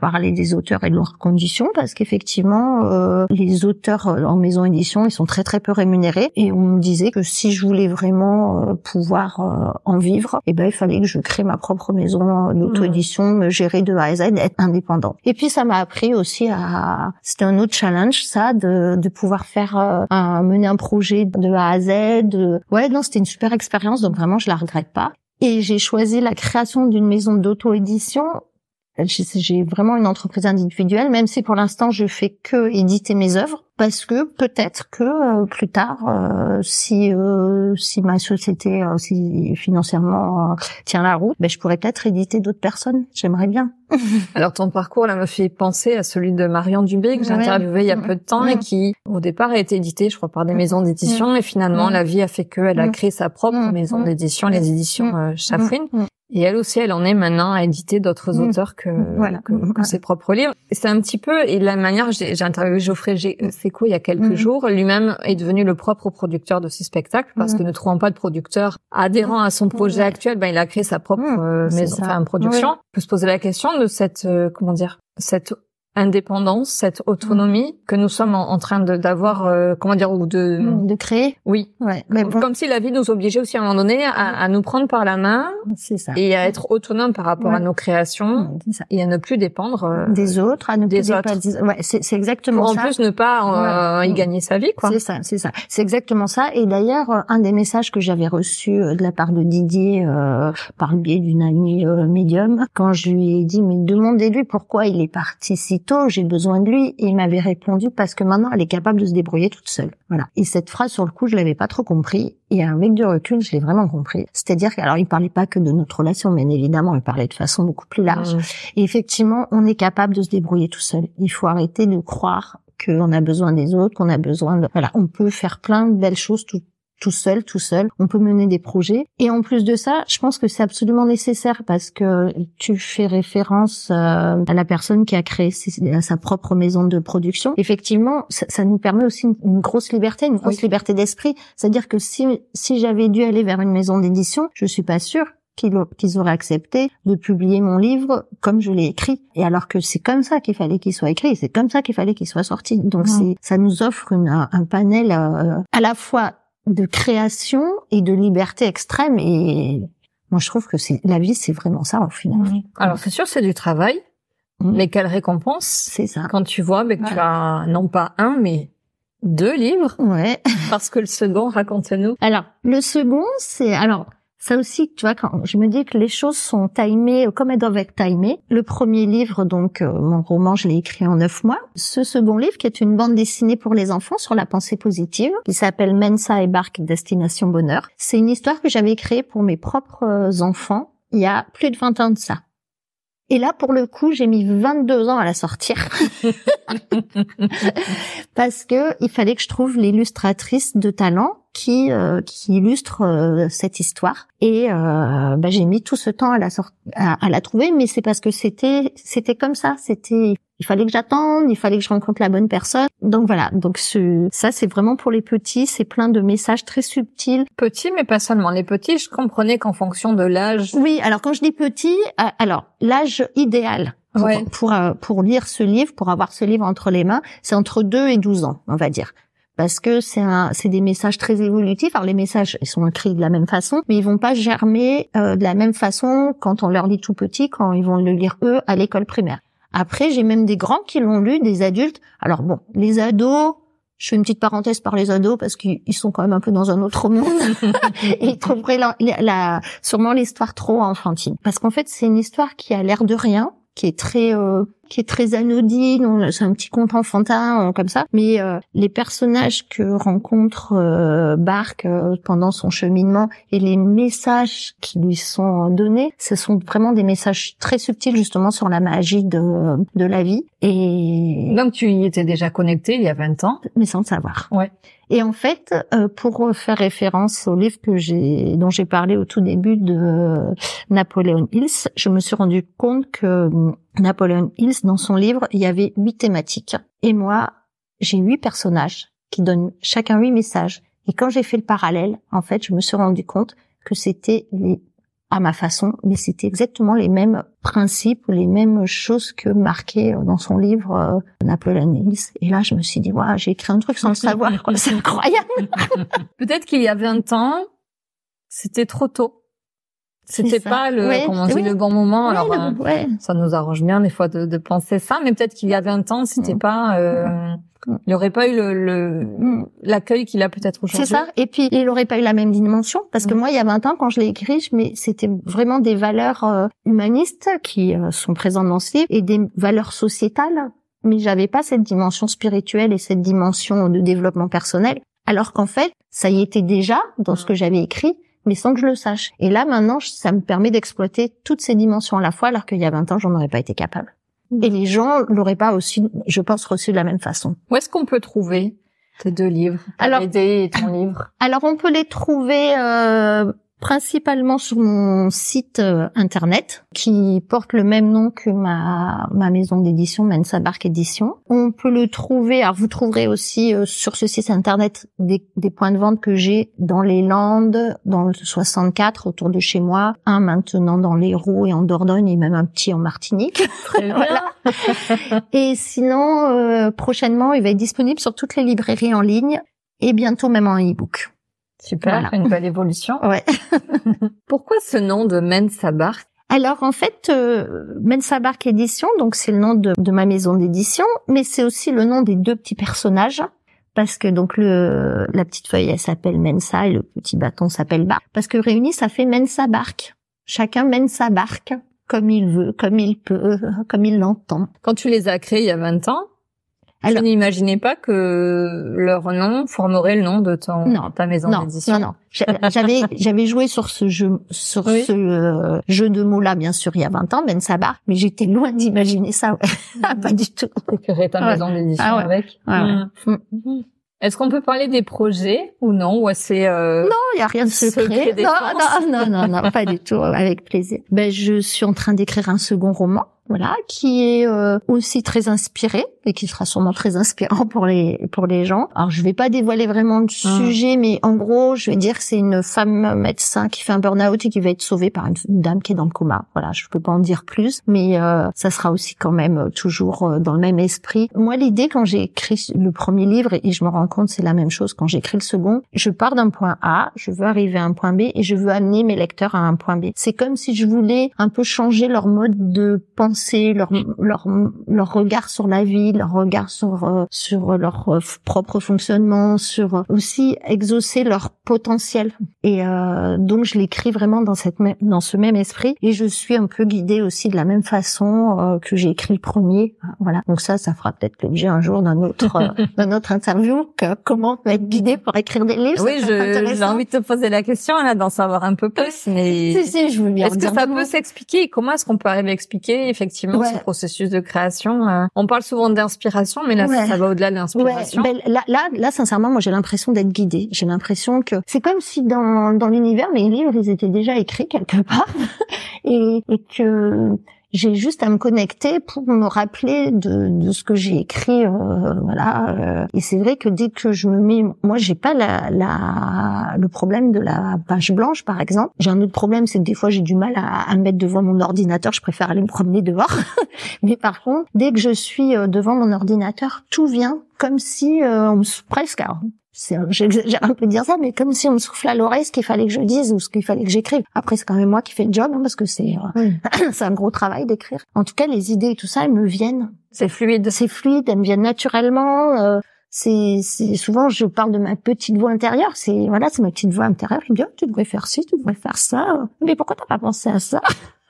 parler des auteurs et de leurs conditions, parce qu'effectivement, euh, les auteurs en maison d'édition, ils sont très très peu rémunérés. Et on me disait que si je voulais vraiment euh, pouvoir euh, en vivre, et ben il fallait que je crée ma propre maison d'auto-édition, me gérer de A à Z, être indépendante. Et puis ça m'a appris aussi à, c'était un autre challenge ça, de, de pouvoir faire, euh, un, mener un projet de A à Z. De... Ouais, non, c'était une super expérience, donc vraiment je la regrette pas. Et j'ai choisi la création d'une maison d'auto-édition. J'ai vraiment une entreprise individuelle, même si pour l'instant je fais que éditer mes œuvres, parce que peut-être que euh, plus tard, euh, si euh, si ma société, euh, si financièrement euh, tient la route, ben je pourrais peut-être éditer d'autres personnes. J'aimerais bien. Alors ton parcours là me fait penser à celui de Marion Dubé que j'ai interviewée il y a peu de temps et qui au départ a été éditée je crois par des maisons d'édition et finalement la vie a fait qu'elle a créé sa propre maison d'édition, les éditions euh, Chafouine, et elle aussi elle en est maintenant à éditer d'autres auteurs que, voilà. que, que ses propres livres. C'est un petit peu, et de la manière j'ai, j'ai interviewé Geoffrey Cécours il y a quelques jours, lui-même est devenu le propre producteur de ce spectacle parce que ne trouvant pas de producteur adhérent à son projet actuel, ben il a créé sa propre euh, maison, enfin production. On peut se poser la question de cette, euh, comment dire, cette indépendance, cette autonomie que nous sommes en, en train de, d'avoir, euh, comment dire, ou de... De créer. Oui. Ouais, mais bon. Comme si la vie nous obligeait aussi à un moment donné à, à nous prendre par la main. C'est ça. Et à être autonome par rapport ouais. à nos créations. C'est ça. Et à ne plus dépendre... Euh, des autres, à ne plus dépendre... Des... Ouais, c'est, c'est exactement ça. En plus, ne pas euh, ouais. y gagner sa vie, quoi. C'est ça, c'est ça. C'est exactement ça. Et d'ailleurs, un des messages que j'avais reçus de la part de Didier, euh, par le biais d'une amie euh, médium, quand je lui ai dit, mais demandez-lui pourquoi il est parti si tôt, j'ai besoin de lui, et il m'avait répondu parce que maintenant elle est capable de se débrouiller toute seule. Voilà. Et cette phrase sur le coup, je l'avais pas trop compris, et avec du recul, je l'ai vraiment compris. C'est-à-dire qu'alors il parlait pas que de notre relation, mais évidemment, il parlait de façon beaucoup plus large. Mmh. Et effectivement, on est capable de se débrouiller tout seul. Il faut arrêter de croire qu'on a besoin des autres, qu'on a besoin de... Voilà, on peut faire plein de belles choses tout tout seul, tout seul, on peut mener des projets. Et en plus de ça, je pense que c'est absolument nécessaire parce que tu fais référence à la personne qui a créé sa propre maison de production. Effectivement, ça, ça nous permet aussi une, une grosse liberté, une grosse oui. liberté d'esprit. C'est-à-dire que si, si j'avais dû aller vers une maison d'édition, je suis pas sûre qu'ils auraient accepté de publier mon livre comme je l'ai écrit. Et alors que c'est comme ça qu'il fallait qu'il soit écrit, c'est comme ça qu'il fallait qu'il soit sorti. Donc ouais. c'est, ça nous offre une, un panel euh, à la fois de création et de liberté extrême, et moi je trouve que c'est la vie, c'est vraiment ça au final. Mmh. Alors c'est sûr, c'est du travail, mmh. mais quelle récompense, c'est ça. Quand tu vois mais que voilà. tu as non pas un mais deux livres, ouais. parce que le second, raconte-nous. Alors le second, c'est alors ça aussi, tu vois, quand je me dis que les choses sont timées comme elles doivent être timées. Le premier livre, donc euh, mon roman, je l'ai écrit en neuf mois. Ce second livre, qui est une bande dessinée pour les enfants sur la pensée positive, qui s'appelle Mensa et Bark, Destination Bonheur. C'est une histoire que j'avais créée pour mes propres enfants il y a plus de vingt ans de ça. Et là, pour le coup, j'ai mis vingt-deux ans à la sortir. Parce que il fallait que je trouve l'illustratrice de talent qui euh, qui illustre euh, cette histoire, et euh, bah, j'ai mis tout ce temps à la sort- à, à la trouver, mais c'est parce que c'était c'était comme ça, c'était il fallait que j'attende, il fallait que je rencontre la bonne personne. Donc voilà, donc ce, ça c'est vraiment pour les petits, c'est plein de messages très subtils. Petits, mais pas seulement les petits. Je comprenais qu'en fonction de l'âge. Oui, alors quand je dis petits, euh, alors l'âge idéal. Pour, ouais. pour, pour, pour lire ce livre, pour avoir ce livre entre les mains, c'est entre deux et douze ans, on va dire. Parce que c'est un, c'est des messages très évolutifs. Alors les messages, ils sont écrits de la même façon, mais ils vont pas germer euh, de la même façon quand on leur lit tout petit, quand ils vont le lire eux à l'école primaire. Après, j'ai même des grands qui l'ont lu, des adultes. Alors bon, les ados, je fais une petite parenthèse par les ados parce qu'ils sont quand même un peu dans un autre monde. Et ils trouveraient la, la, sûrement l'histoire trop enfantine. Parce qu'en fait, c'est une histoire qui a l'air de rien, qui est très euh, qui est très anodine, c'est un petit conte enfantin euh, comme ça, mais euh, les personnages que rencontre euh, Bark euh, pendant son cheminement et les messages qui lui sont donnés, ce sont vraiment des messages très subtils justement sur la magie de de la vie. Et donc tu y étais déjà connectée il y a vingt ans, mais sans le savoir. Ouais. Et en fait, euh, pour faire référence au livre que j'ai, dont j'ai parlé au tout début de euh, Napoleon Hill, je me suis rendu compte que euh, Napoleon Hill, dans son livre, il y avait huit thématiques. Et moi, j'ai huit personnages qui donnent chacun huit messages. Et quand j'ai fait le parallèle, en fait, je me suis rendu compte que c'était les, à ma façon, mais c'était exactement les mêmes principes, les mêmes choses que marquées dans son livre euh, Napoleon Hill. Et là, je me suis dit, waouh, ouais, j'ai écrit un truc sans le savoir, quoi. C'est incroyable. Peut-être qu'il y a vingt ans, c'était trop tôt. C'était pas le, ouais, comment on dit, oui. le bon moment. Oui, alors, le, euh, ouais. ça nous arrange bien des fois de, de penser ça, mais peut-être qu'il y a vingt ans, c'était mmh. pas, euh, mmh. il aurait pas eu le, le mmh. l'accueil qu'il a peut-être aujourd'hui. C'est ça. Et puis, il aurait pas eu la même dimension, parce que mmh. moi, il y a vingt ans, quand je l'ai écrit, je, mais c'était vraiment des valeurs euh, humanistes qui euh, sont présentes dans ce livre et des valeurs sociétales. Mais j'avais pas cette dimension spirituelle et cette dimension de développement personnel. Alors qu'en fait, ça y était déjà dans mmh. ce que j'avais écrit, mais sans que je le sache. Et là, maintenant, ça me permet d'exploiter toutes ces dimensions à la fois, alors qu'il y a vingt ans, j'en aurais pas été capable. Mmh. Et les gens l'auraient pas aussi, je pense, reçu de la même façon. Où est-ce qu'on peut trouver tes deux livres, ta B D et ton livre? Alors, on peut les trouver euh, principalement sur mon site euh, internet, qui porte le même nom que ma ma maison d'édition, Mensa Bark Édition. On peut le trouver, alors vous trouverez aussi euh, sur ce site internet des, des points de vente que j'ai dans les Landes, dans le soixante-quatre, autour de chez moi, un maintenant dans l'Hérault et en Dordogne, et même un petit en Martinique. Très voilà. Et sinon, euh, prochainement, il va être disponible sur toutes les librairies en ligne, et bientôt même en e-book. Super, voilà. Une belle évolution. Ouais. Pourquoi ce nom de Mensa Bark? Alors en fait, euh, Mensa Bark Édition, donc c'est le nom de, de ma maison d'édition, mais c'est aussi le nom des deux petits personnages, parce que donc le la petite feuille elle s'appelle Mensa et le petit bâton s'appelle Bark, parce que réunis ça fait Mensa Bark. Chacun mène sa barque comme il veut, comme il peut, comme il l'entend. Quand tu les as créés il y a vingt ans. Alors, je n'imaginais pas que leur nom formerait le nom de ton, non, ta maison d'édition. Non, non, non. J'avais, j'avais joué sur ce jeu, sur oui. ce euh, jeu de mots-là, bien sûr, il y a vingt ans, Mensa Bark, mais j'étais loin d'imaginer ça. Ouais. Ah, pas du tout. T'écrirais ta maison ouais. d'édition ah, ouais. avec. Ouais, ouais. Mmh. Est-ce qu'on peut parler des projets ou non? Ou assez, euh, non, il n'y a rien de secret. secret non, non, non, non, non, pas du tout, avec plaisir. Ben, je suis en train d'écrire un second roman. Voilà, qui est euh, aussi très inspiré et qui sera sûrement très inspirant pour les pour les gens. Alors je vais pas dévoiler vraiment le sujet, mmh. mais en gros, je vais dire que c'est une femme médecin qui fait un burn-out et qui va être sauvée par une, une dame qui est dans le coma. Voilà, je peux pas en dire plus, mais euh, ça sera aussi quand même toujours dans le même esprit. Moi, l'idée quand j'ai écrit le premier livre, et je me rends compte c'est la même chose quand j'écris le second, je pars d'un point A, je veux arriver à un point B et je veux amener mes lecteurs à un point B. C'est comme si je voulais un peu changer leur mode de pensée. Leur, leur, leur regard sur la vie, leur regard sur, euh, sur leur euh, propre fonctionnement, sur euh, aussi exaucer leur potentiel. Et euh, donc je l'écris vraiment dans, cette même, dans ce même esprit et je suis un peu guidée aussi de la même façon euh, que j'ai écrit le premier. Voilà. Donc ça, ça fera peut-être l'objet un jour d'un autre, euh, d'un autre interview, que, comment être guidée pour écrire des livres. Oui, je, j'ai envie de te poser la question, là, d'en savoir un peu plus. Mais si, si, je veux bien est-ce que ça peut s'expliquer? Comment est-ce qu'on peut arriver à expliquer effectivement Effectivement, ouais. ce processus de création, euh, on parle souvent d'inspiration, mais là, ouais. ça, ça va au-delà de l'inspiration. Ouais. Ben, là, là, là, sincèrement, moi, j'ai l'impression d'être guidée. J'ai l'impression que c'est comme si dans, dans l'univers, mes livres, ils étaient déjà écrits quelque part, et, et que j'ai juste à me connecter pour me rappeler de, de ce que j'ai écrit, euh, voilà. Et c'est vrai que dès que je me mets, moi, j'ai pas la, la, le problème de la page blanche, par exemple. J'ai un autre problème, c'est que des fois, j'ai du mal à, à me mettre devant mon ordinateur. Je préfère aller me promener dehors. Mais par contre, dès que je suis devant mon ordinateur, tout vient comme si euh, on me presque. Alors, c'est, j'exagère un peu de dire ça, mais comme si on me souffle à l'oreille ce qu'il fallait que je dise ou ce qu'il fallait que j'écrive. Après, c'est quand même moi qui fais le job, hein, parce que c'est euh, oui. c'est un gros travail d'écrire. En tout cas, les idées et tout ça, elles me viennent. C'est fluide. C'est fluide, elles me viennent naturellement. Euh, c'est, c'est souvent, je parle de ma petite voix intérieure. C'est voilà, c'est ma petite voix intérieure qui me dit oh, tu devrais faire ci, tu devrais faire ça. Mais pourquoi t'as pas pensé à ça?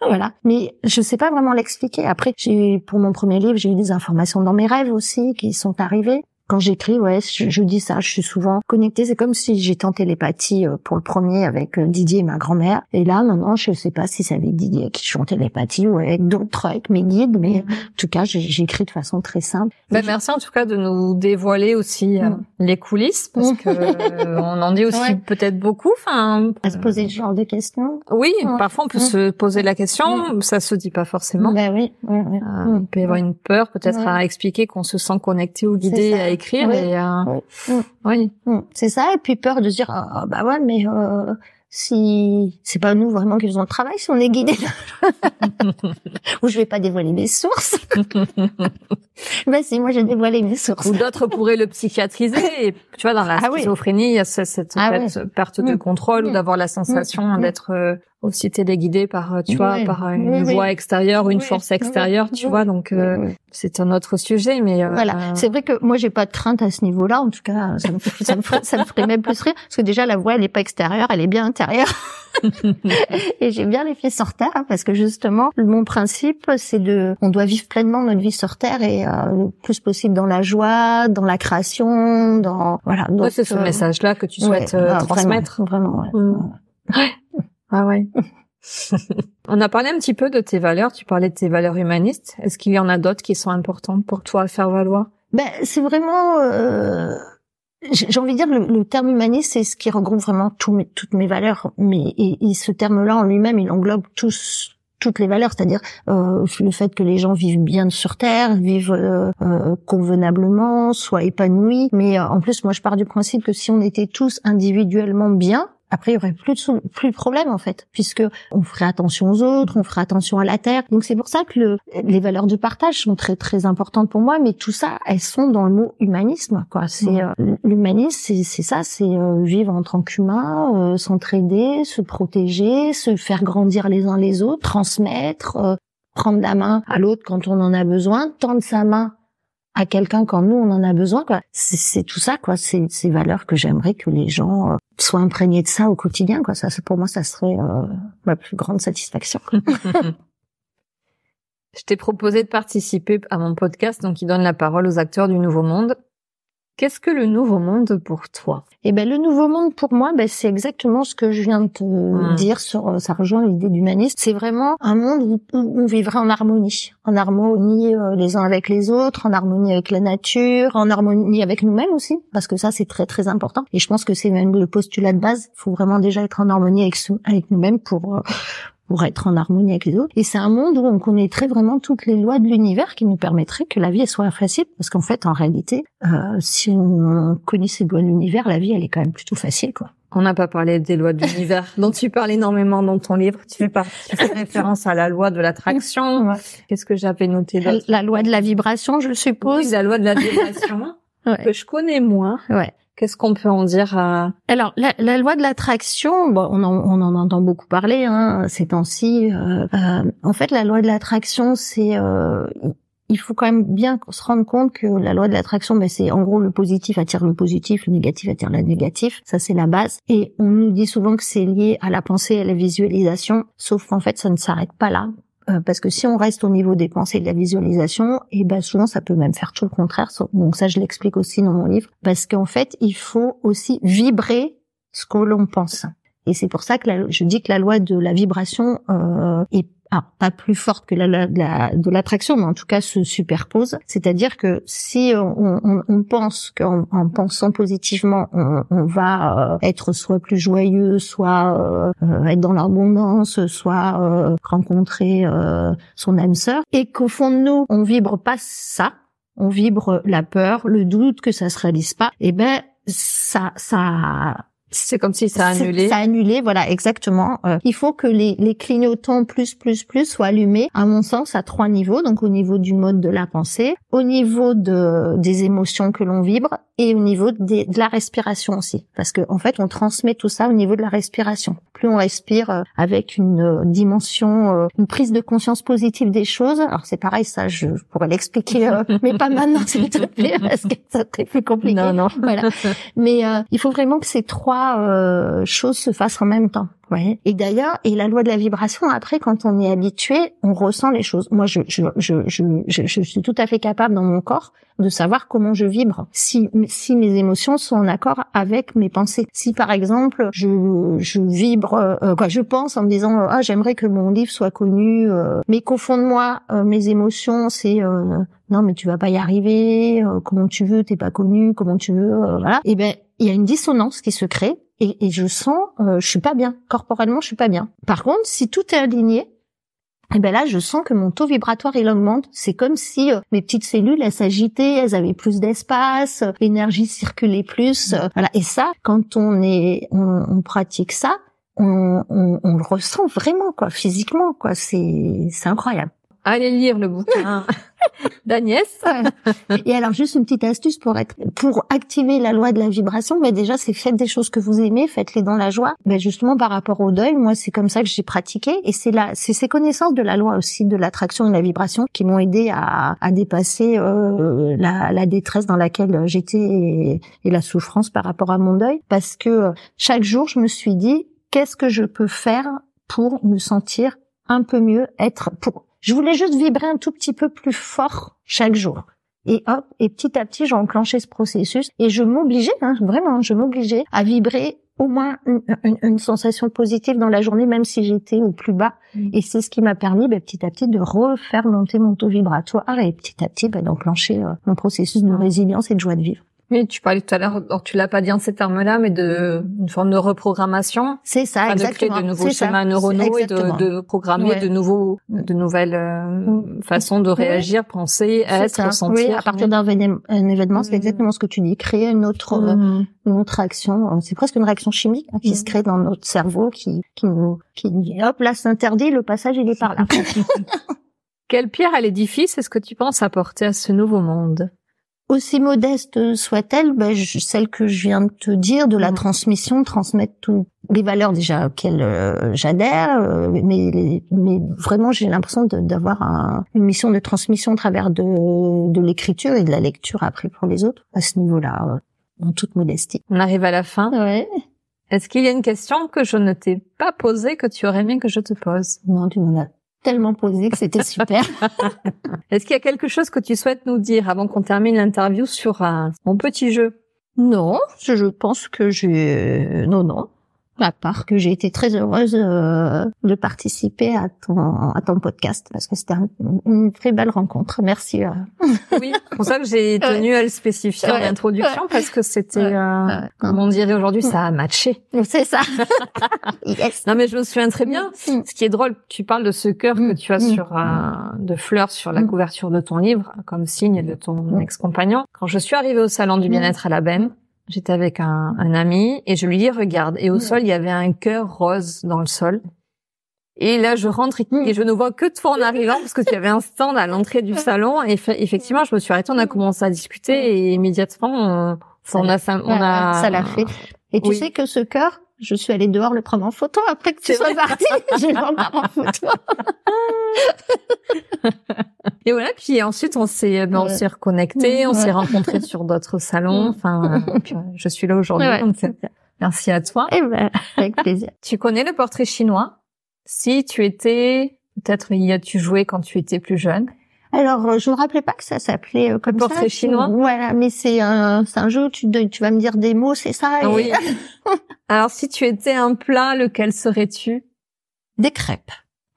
Voilà. Mais je sais pas vraiment l'expliquer. Après, j'ai pour mon premier livre, j'ai eu des informations dans mes rêves aussi qui sont arrivées. Quand j'écris, ouais, je, je dis ça, je suis souvent connectée. C'est comme si j'étais en télépathie pour le premier avec Didier et ma grand-mère. Et là, maintenant, je sais pas si c'est avec Didier qui je suis en télépathie ou avec d'autres, avec mes guides. Mais mmh. en tout cas, j'écris de façon très simple. Bah, je... Merci en tout cas de nous dévoiler aussi mmh. euh, les coulisses, parce que euh, on en dit aussi ouais. peut-être beaucoup. Enfin, à se poser ce genre de questions. Oui, ouais. parfois on peut mmh. se poser la question. Mmh. Ça se dit pas forcément. Bah oui. Ouais, ouais. Euh, mmh. Il peut y avoir une peur, peut-être ouais. à expliquer qu'on se sent connecté ou guidé. écrire oui. et euh... oui. oui, c'est ça, et puis peur de dire oh, bah ouais mais euh, si c'est pas nous vraiment qui faisons le travail, si on est guidé, ou je vais pas dévoiler mes sources. Ben si, moi j'ai dévoilé mes sources. Ou d'autres pourraient le psychiatriser. Et, tu vois, dans la ah schizophrénie, oui. il y a cette ah perte, oui. perte de mmh. contrôle mmh. ou d'avoir la sensation mmh. d'être euh, aussi téléguidé par, tu oui. vois, par une oui, oui. voix extérieure, une oui. force extérieure, oui. tu oui. vois. Donc euh, oui. c'est un autre sujet, mais euh, voilà. Euh... C'est vrai que moi j'ai pas de crainte à ce niveau-là. En tout cas, ça me, ça me, ferait, ça me ferait même plus rire, parce que déjà la voix elle est pas extérieure, elle est bien intérieure. Et j'ai bien les pieds sur terre, hein, parce que justement mon principe c'est de, on doit vivre pleinement notre vie sur terre et euh, le plus possible dans la joie, dans la création, dans voilà. Donc, ouais, c'est ce euh, message-là que tu souhaites ouais, euh, transmettre. Vraiment. vraiment ouais, mmh. ouais. Ah ouais. On a parlé un petit peu de tes valeurs. Tu parlais de tes valeurs humanistes. Est-ce qu'il y en a d'autres qui sont importantes pour toi à faire valoir? Ben c'est vraiment. Euh... J'ai envie de dire le, le terme humaniste, c'est ce qui regroupe vraiment tout mes, toutes mes valeurs. Mais et, et ce terme-là en lui-même, il englobe tous toutes les valeurs, c'est-à-dire euh, le fait que les gens vivent bien sur Terre, vivent euh, euh, convenablement, soient épanouis. Mais euh, en plus, moi, je pars du principe que si on était tous individuellement bien, après, il y aurait plus de sou- plus de problème en fait, puisque on ferait attention aux autres, on ferait attention à la terre. Donc c'est pour ça que le, les valeurs du partage sont très très importantes pour moi, mais tout ça, elles sont dans le mot humanisme, quoi. C'est euh, l'humanisme, c'est, c'est ça, c'est euh, vivre en tant qu'humain, euh, s'entraider, se protéger, se faire grandir les uns les autres, transmettre, euh, prendre la main à l'autre quand on en a besoin, tendre sa main à quelqu'un quand nous on en a besoin, quoi. C'est, c'est tout ça, quoi. C'est ces valeurs que j'aimerais que les gens euh, soient imprégnés de ça au quotidien, quoi. Ça, c'est, pour moi, ça serait euh, ma plus grande satisfaction. Je t'ai proposé de participer à mon podcast, donc qui donne la parole aux acteurs du Nouveau Monde. Qu'est-ce que le Nouveau Monde pour toi? Eh ben, le Nouveau Monde pour moi, ben, c'est exactement ce que je viens de te mmh. dire sur, ça rejoint l'idée d'humaniste. C'est vraiment un monde où, où on vivrait en harmonie. En harmonie, euh, les uns avec les autres, en harmonie avec la nature, en harmonie avec nous-mêmes aussi. Parce que ça, c'est très, très important. Et je pense que c'est même le postulat de base. Il faut vraiment déjà être en harmonie avec, avec nous-mêmes pour, euh, pour être en harmonie avec les autres. Et c'est un monde où on connaîtrait vraiment toutes les lois de l'univers qui nous permettraient que la vie soit facile. Parce qu'en fait, en réalité, euh, si on connaît ces lois de l'univers, la vie, elle est quand même plutôt facile, quoi. On n'a pas parlé des lois de l'univers dont tu parles énormément dans ton livre. Tu fais, pas, tu fais référence à la loi de l'attraction. Ouais. Qu'est-ce que j'avais noté d'autre? La loi de la vibration, je suppose. Oui, la loi de la vibration, ouais. que je connais moins. Ouais. Qu'est-ce qu'on peut en dire à... Alors, la, la loi de l'attraction, bon, on, en, on en entend beaucoup parler hein, ces temps-ci. Euh, euh, en fait, la loi de l'attraction, c'est... Euh, il faut quand même bien se rendre compte que la loi de l'attraction, ben, c'est en gros le positif attire le positif, le négatif attire le négatif. Ça, c'est la base. Et on nous dit souvent que c'est lié à la pensée et à la visualisation, sauf qu'en fait, ça ne s'arrête pas là. Euh, parce que si on reste au niveau des pensées et de la visualisation, et ben souvent ça peut même faire tout le contraire. Donc ça je l'explique aussi dans mon livre, parce qu'en fait il faut aussi vibrer ce que l'on pense. Et c'est pour ça que la, je dis que la loi de la vibration euh, est ah, pas plus forte que la, la, la de l'attraction, mais en tout cas se superpose. C'est-à-dire que si on, on, on pense qu'en en pensant positivement, on, on va euh, être soit plus joyeux, soit euh, euh, être dans l'abondance, soit euh, rencontrer euh, son âme sœur, et qu'au fond de nous, on vibre pas ça, on vibre la peur, le doute que ça se réalise pas, et ben ça, ça. C'est comme si ça annulait. Ça annulait, voilà, exactement. Euh, il faut que les, les clignotants plus, plus, plus soient allumés, à mon sens, à trois niveaux. Donc, au niveau du mode de la pensée, au niveau de, des émotions que l'on vibre et au niveau des, de la respiration aussi. Parce que, en fait, on transmet tout ça au niveau de la respiration. Plus on respire avec une dimension, une prise de conscience positive des choses. Alors, c'est pareil, ça, je, je pourrais l'expliquer, euh, mais pas maintenant, s'il te plaît, parce que ça serait plus compliqué. Non, non. Voilà. Mais, euh, il faut vraiment que ces trois Euh, choses se fassent en même temps. Ouais. Et d'ailleurs, et la loi de la vibration, après, quand on est habitué, on ressent les choses. Moi, je, je, je, je, je, je suis tout à fait capable dans mon corps de savoir comment je vibre, si, si mes émotions sont en accord avec mes pensées. Si, par exemple, je, je vibre, euh, quoi, je pense en me disant « Ah, j'aimerais que mon livre soit connu euh, », mais qu'au fond de moi, euh, mes émotions, c'est euh, « Non, mais tu vas pas y arriver, euh, comment tu veux, t'es pas connu, comment tu veux, euh, voilà ». Et ben, il y a une dissonance qui se crée. Et, et je sens, euh, je suis pas bien. Corporellement, je suis pas bien. Par contre, si tout est aligné, et ben là, je sens que mon taux vibratoire, il augmente. C'est comme si euh, mes petites cellules, elles s'agitaient, elles avaient plus d'espace, euh, l'énergie circulait plus. Euh, voilà. Et ça, quand on est, on, on pratique ça, on, on, on le ressent vraiment, quoi, physiquement, quoi. C'est, c'est incroyable. Allez lire le bouquin d'Agnès. Et alors, juste une petite astuce pour être, pour activer la loi de la vibration. Ben, déjà, c'est faites des choses que vous aimez, faites-les dans la joie. Ben, justement, par rapport au deuil, moi, c'est comme ça que j'ai pratiqué. Et c'est là, c'est ces connaissances de la loi aussi, de l'attraction et de la vibration qui m'ont aidé à, à dépasser, euh, la, la détresse dans laquelle j'étais et, et la souffrance par rapport à mon deuil. Parce que chaque jour, je me suis dit, qu'est-ce que je peux faire pour me sentir un peu mieux, être, pour, je voulais juste vibrer un tout petit peu plus fort chaque jour. Et hop, et petit à petit, j'ai enclenché ce processus et je m'obligeais, hein, vraiment, je m'obligeais à vibrer au moins une, une, une sensation positive dans la journée, même si j'étais au plus bas. Mmh. Et c'est ce qui m'a permis, ben, petit à petit, de refaire monter mon taux vibratoire et petit à petit, ben, d'enclencher euh, mon processus de résilience et de joie de vivre. Oui, tu parlais tout à l'heure, alors tu l'as pas dit en ces termes-là, mais de, une forme de reprogrammation. C'est ça, enfin, exactement. De créer de nouveaux c'est schémas ça. neuronaux et de, de programmer ouais. de nouveaux, de nouvelles euh, façons de réagir, ouais. penser, c'est être, ça. sentir. Oui, à partir d'un véné- un événement, c'est mmh. exactement ce que tu dis. Créer une autre, mmh. euh, une autre action. C'est presque une réaction chimique hein, qui mmh. se crée dans notre cerveau, qui, qui nous, qui dit, hop, là, c'est interdit, le passage, il est par là. Quelle pierre à l'édifice est-ce que tu penses apporter à ce nouveau monde? Aussi modeste soit-elle, ben, je, celle que je viens de te dire, de la mmh. transmission, transmettre tout, les valeurs déjà auxquelles euh, j'adhère, euh, mais, les, mais vraiment j'ai l'impression de, d'avoir un, une mission de transmission au travers de, de l'écriture et de la lecture après pour les autres, à ce niveau-là, euh, en toute modestie. On arrive à la fin. Ouais. Est-ce qu'il y a une question que je ne t'ai pas posée, que tu aurais aimé que je te pose? Non, tu me l'as tellement posé que c'était super. Est-ce qu'il y a quelque chose que tu souhaites nous dire avant qu'on termine l'interview sur un, un petit jeu? Non, je pense que j'ai... Non, non. À part que j'ai été très heureuse euh, de participer à ton, à ton podcast, parce que c'était un, une très belle rencontre. Merci. Euh. Oui, c'est pour ça que j'ai tenu ouais. à le spécifier ouais. en introduction, ouais. parce que c'était, ouais. euh, ouais. comme on dirait aujourd'hui, ouais. ça a matché. C'est ça. Yes. Non, mais je me souviens très bien. Mm. Ce qui est drôle, tu parles de ce cœur mm. que tu as mm. sur, euh, de fleurs sur la couverture de ton livre, comme signe de ton mm. ex-compagnon. Quand je suis arrivée au salon du bien-être à la Benne, j'étais avec un, un ami et je lui dis regarde, et au mmh. sol il y avait un cœur rose dans le sol, et là je rentre et, et je ne vois que toi en arrivant parce que tu avais un stand à l'entrée du salon et fa- effectivement je me suis arrêtée, on a commencé à discuter et immédiatement on, ça on a ça, on a ça l'a fait. Et tu oui. sais que ce cœur, je suis allée dehors le prendre en photo après que tu sois partie. Je vais le prendre en photo. Et voilà. Puis ensuite, on s'est, ben, on s'est reconnectés, on ouais. s'est rencontrés sur d'autres salons. Enfin, je suis là aujourd'hui. Ouais. Donc, merci à toi. Eh ben, avec plaisir. Tu connais le portrait chinois? Si tu étais, peut-être y as-tu joué quand tu étais plus jeune? Alors, je me rappelais pas que ça s'appelait euh, comme portrait ça. Portrait chinois. Voilà, mais c'est un, c'est un jeu où tu, tu vas me dire des mots, c'est ça et... Oui. Alors, si tu étais un plat, lequel serais-tu? Des crêpes.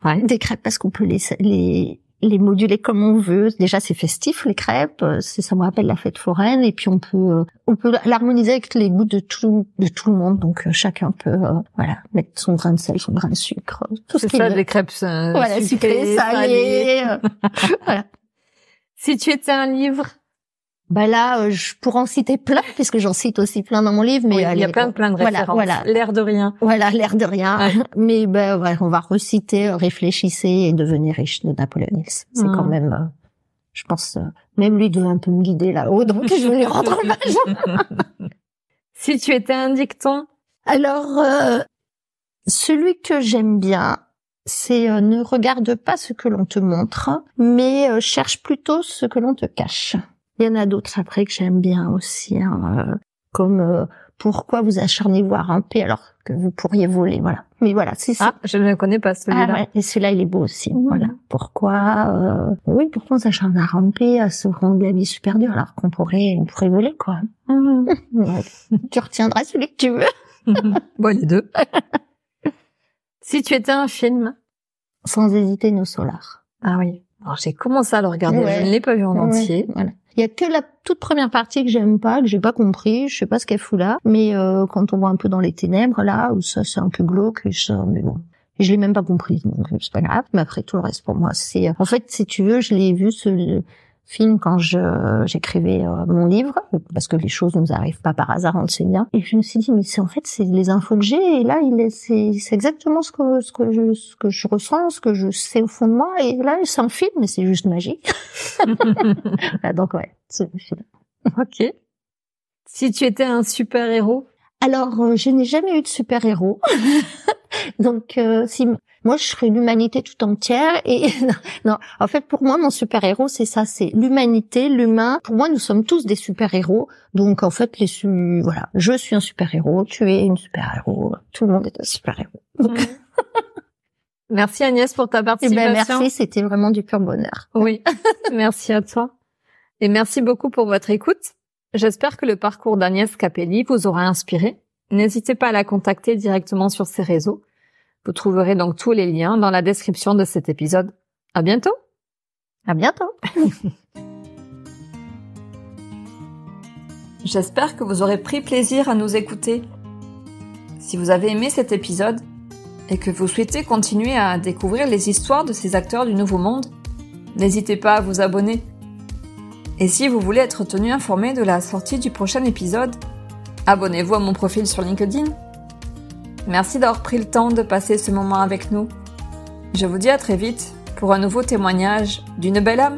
Ouais. Des crêpes, parce qu'on peut les, les, les moduler comme on veut. Déjà, c'est festif, les crêpes. C'est, ça me rappelle la fête foraine. Et puis, on peut, on peut l'harmoniser avec les goûts de tout, de tout le monde. Donc, chacun peut, euh, voilà, mettre son grain de sel, son grain de sucre. Tout c'est ce ça, des crêpes euh, voilà, sucrées, salées. Voilà. Si tu étais un livre? Bah là, euh, je pourrais en citer plein, puisque j'en cite aussi plein dans mon livre. Mais oui, allez, il y a plein, plein de références. Voilà, voilà. L'air de rien. Voilà, l'air de rien. Ouais. Mais ben, ouais, on va reciter, euh, réfléchissez et devenez riche de Napoleon Hill. C'est mmh. quand même, euh, je pense, euh, même lui doit un peu me guider là-haut, donc je vais lui rendre hommage. Si tu étais un dicton? Alors, euh, celui que j'aime bien, c'est euh, ne regarde pas ce que l'on te montre, mais euh, cherche plutôt ce que l'on te cache. Il y en a d'autres après que j'aime bien aussi, hein, euh, comme euh, pourquoi vous acharnez-vous à ramper alors que vous pourriez voler, voilà. Mais voilà, c'est ça. Ah, je ne connais pas celui-là. Ah, ouais. Et celui-là, il est beau aussi, mmh. voilà. Pourquoi euh, oui, pourquoi on s'acharne à ramper, à se rendre la vie super dure alors qu'on pourrait, on pourrait voler, quoi. Mmh. Tu retiendras celui que tu veux. Bon, les deux. Si tu étais un film? Sans hésiter, Nos Solars. Ah oui. Alors, j'ai commencé à le regarder, ouais. je ne l'ai pas vu en ouais. entier. Voilà. Il y a que la toute première partie que j'aime pas, que j'ai pas compris, je sais pas ce qu'elle fout là, mais euh, quand on voit un peu dans les ténèbres là, où ça c'est un peu glauque, et ça, mais bon, je l'ai même pas compris, donc c'est pas grave. Mais après tout le reste pour moi, c'est en fait si tu veux, je l'ai vu ce film quand je j'écrivais euh, mon livre, parce que les choses ne nous arrivent pas par hasard, on le sait bien. Et je me suis dit, mais c'est en fait c'est les infos que j'ai, et là il est, c'est, c'est exactement ce que ce que je ce que je ressens, ce que je sais au fond de moi, et là c'est un film, mais c'est juste magique. Voilà, donc ouais, c'est le film. Ok. Si tu étais un super héros? Alors, euh, je n'ai jamais eu de super héros. Donc, euh, si moi je serais l'humanité tout entière. Et non, en fait, pour moi, mon super héros, c'est ça, c'est l'humanité, l'humain. Pour moi, nous sommes tous des super héros. Donc, en fait, les su... voilà, je suis un super héros, tu es une super héros, tout le monde est un super héros. Donc... Merci Agnès pour ta participation. Eh ben, merci, c'était vraiment du pur bonheur. Oui, merci à toi. Et merci beaucoup pour votre écoute. J'espère que le parcours d'Agnès Capély vous aura inspiré. N'hésitez pas à la contacter directement sur ses réseaux. Vous trouverez donc tous les liens dans la description de cet épisode. À bientôt! À bientôt! J'espère que vous aurez pris plaisir à nous écouter. Si vous avez aimé cet épisode et que vous souhaitez continuer à découvrir les histoires de ces acteurs du Nouveau Monde, n'hésitez pas à vous abonner. Et si vous voulez être tenu informé de la sortie du prochain épisode, abonnez-vous à mon profil sur LinkedIn. Merci d'avoir pris le temps de passer ce moment avec nous. Je vous dis à très vite pour un nouveau témoignage d'une belle âme.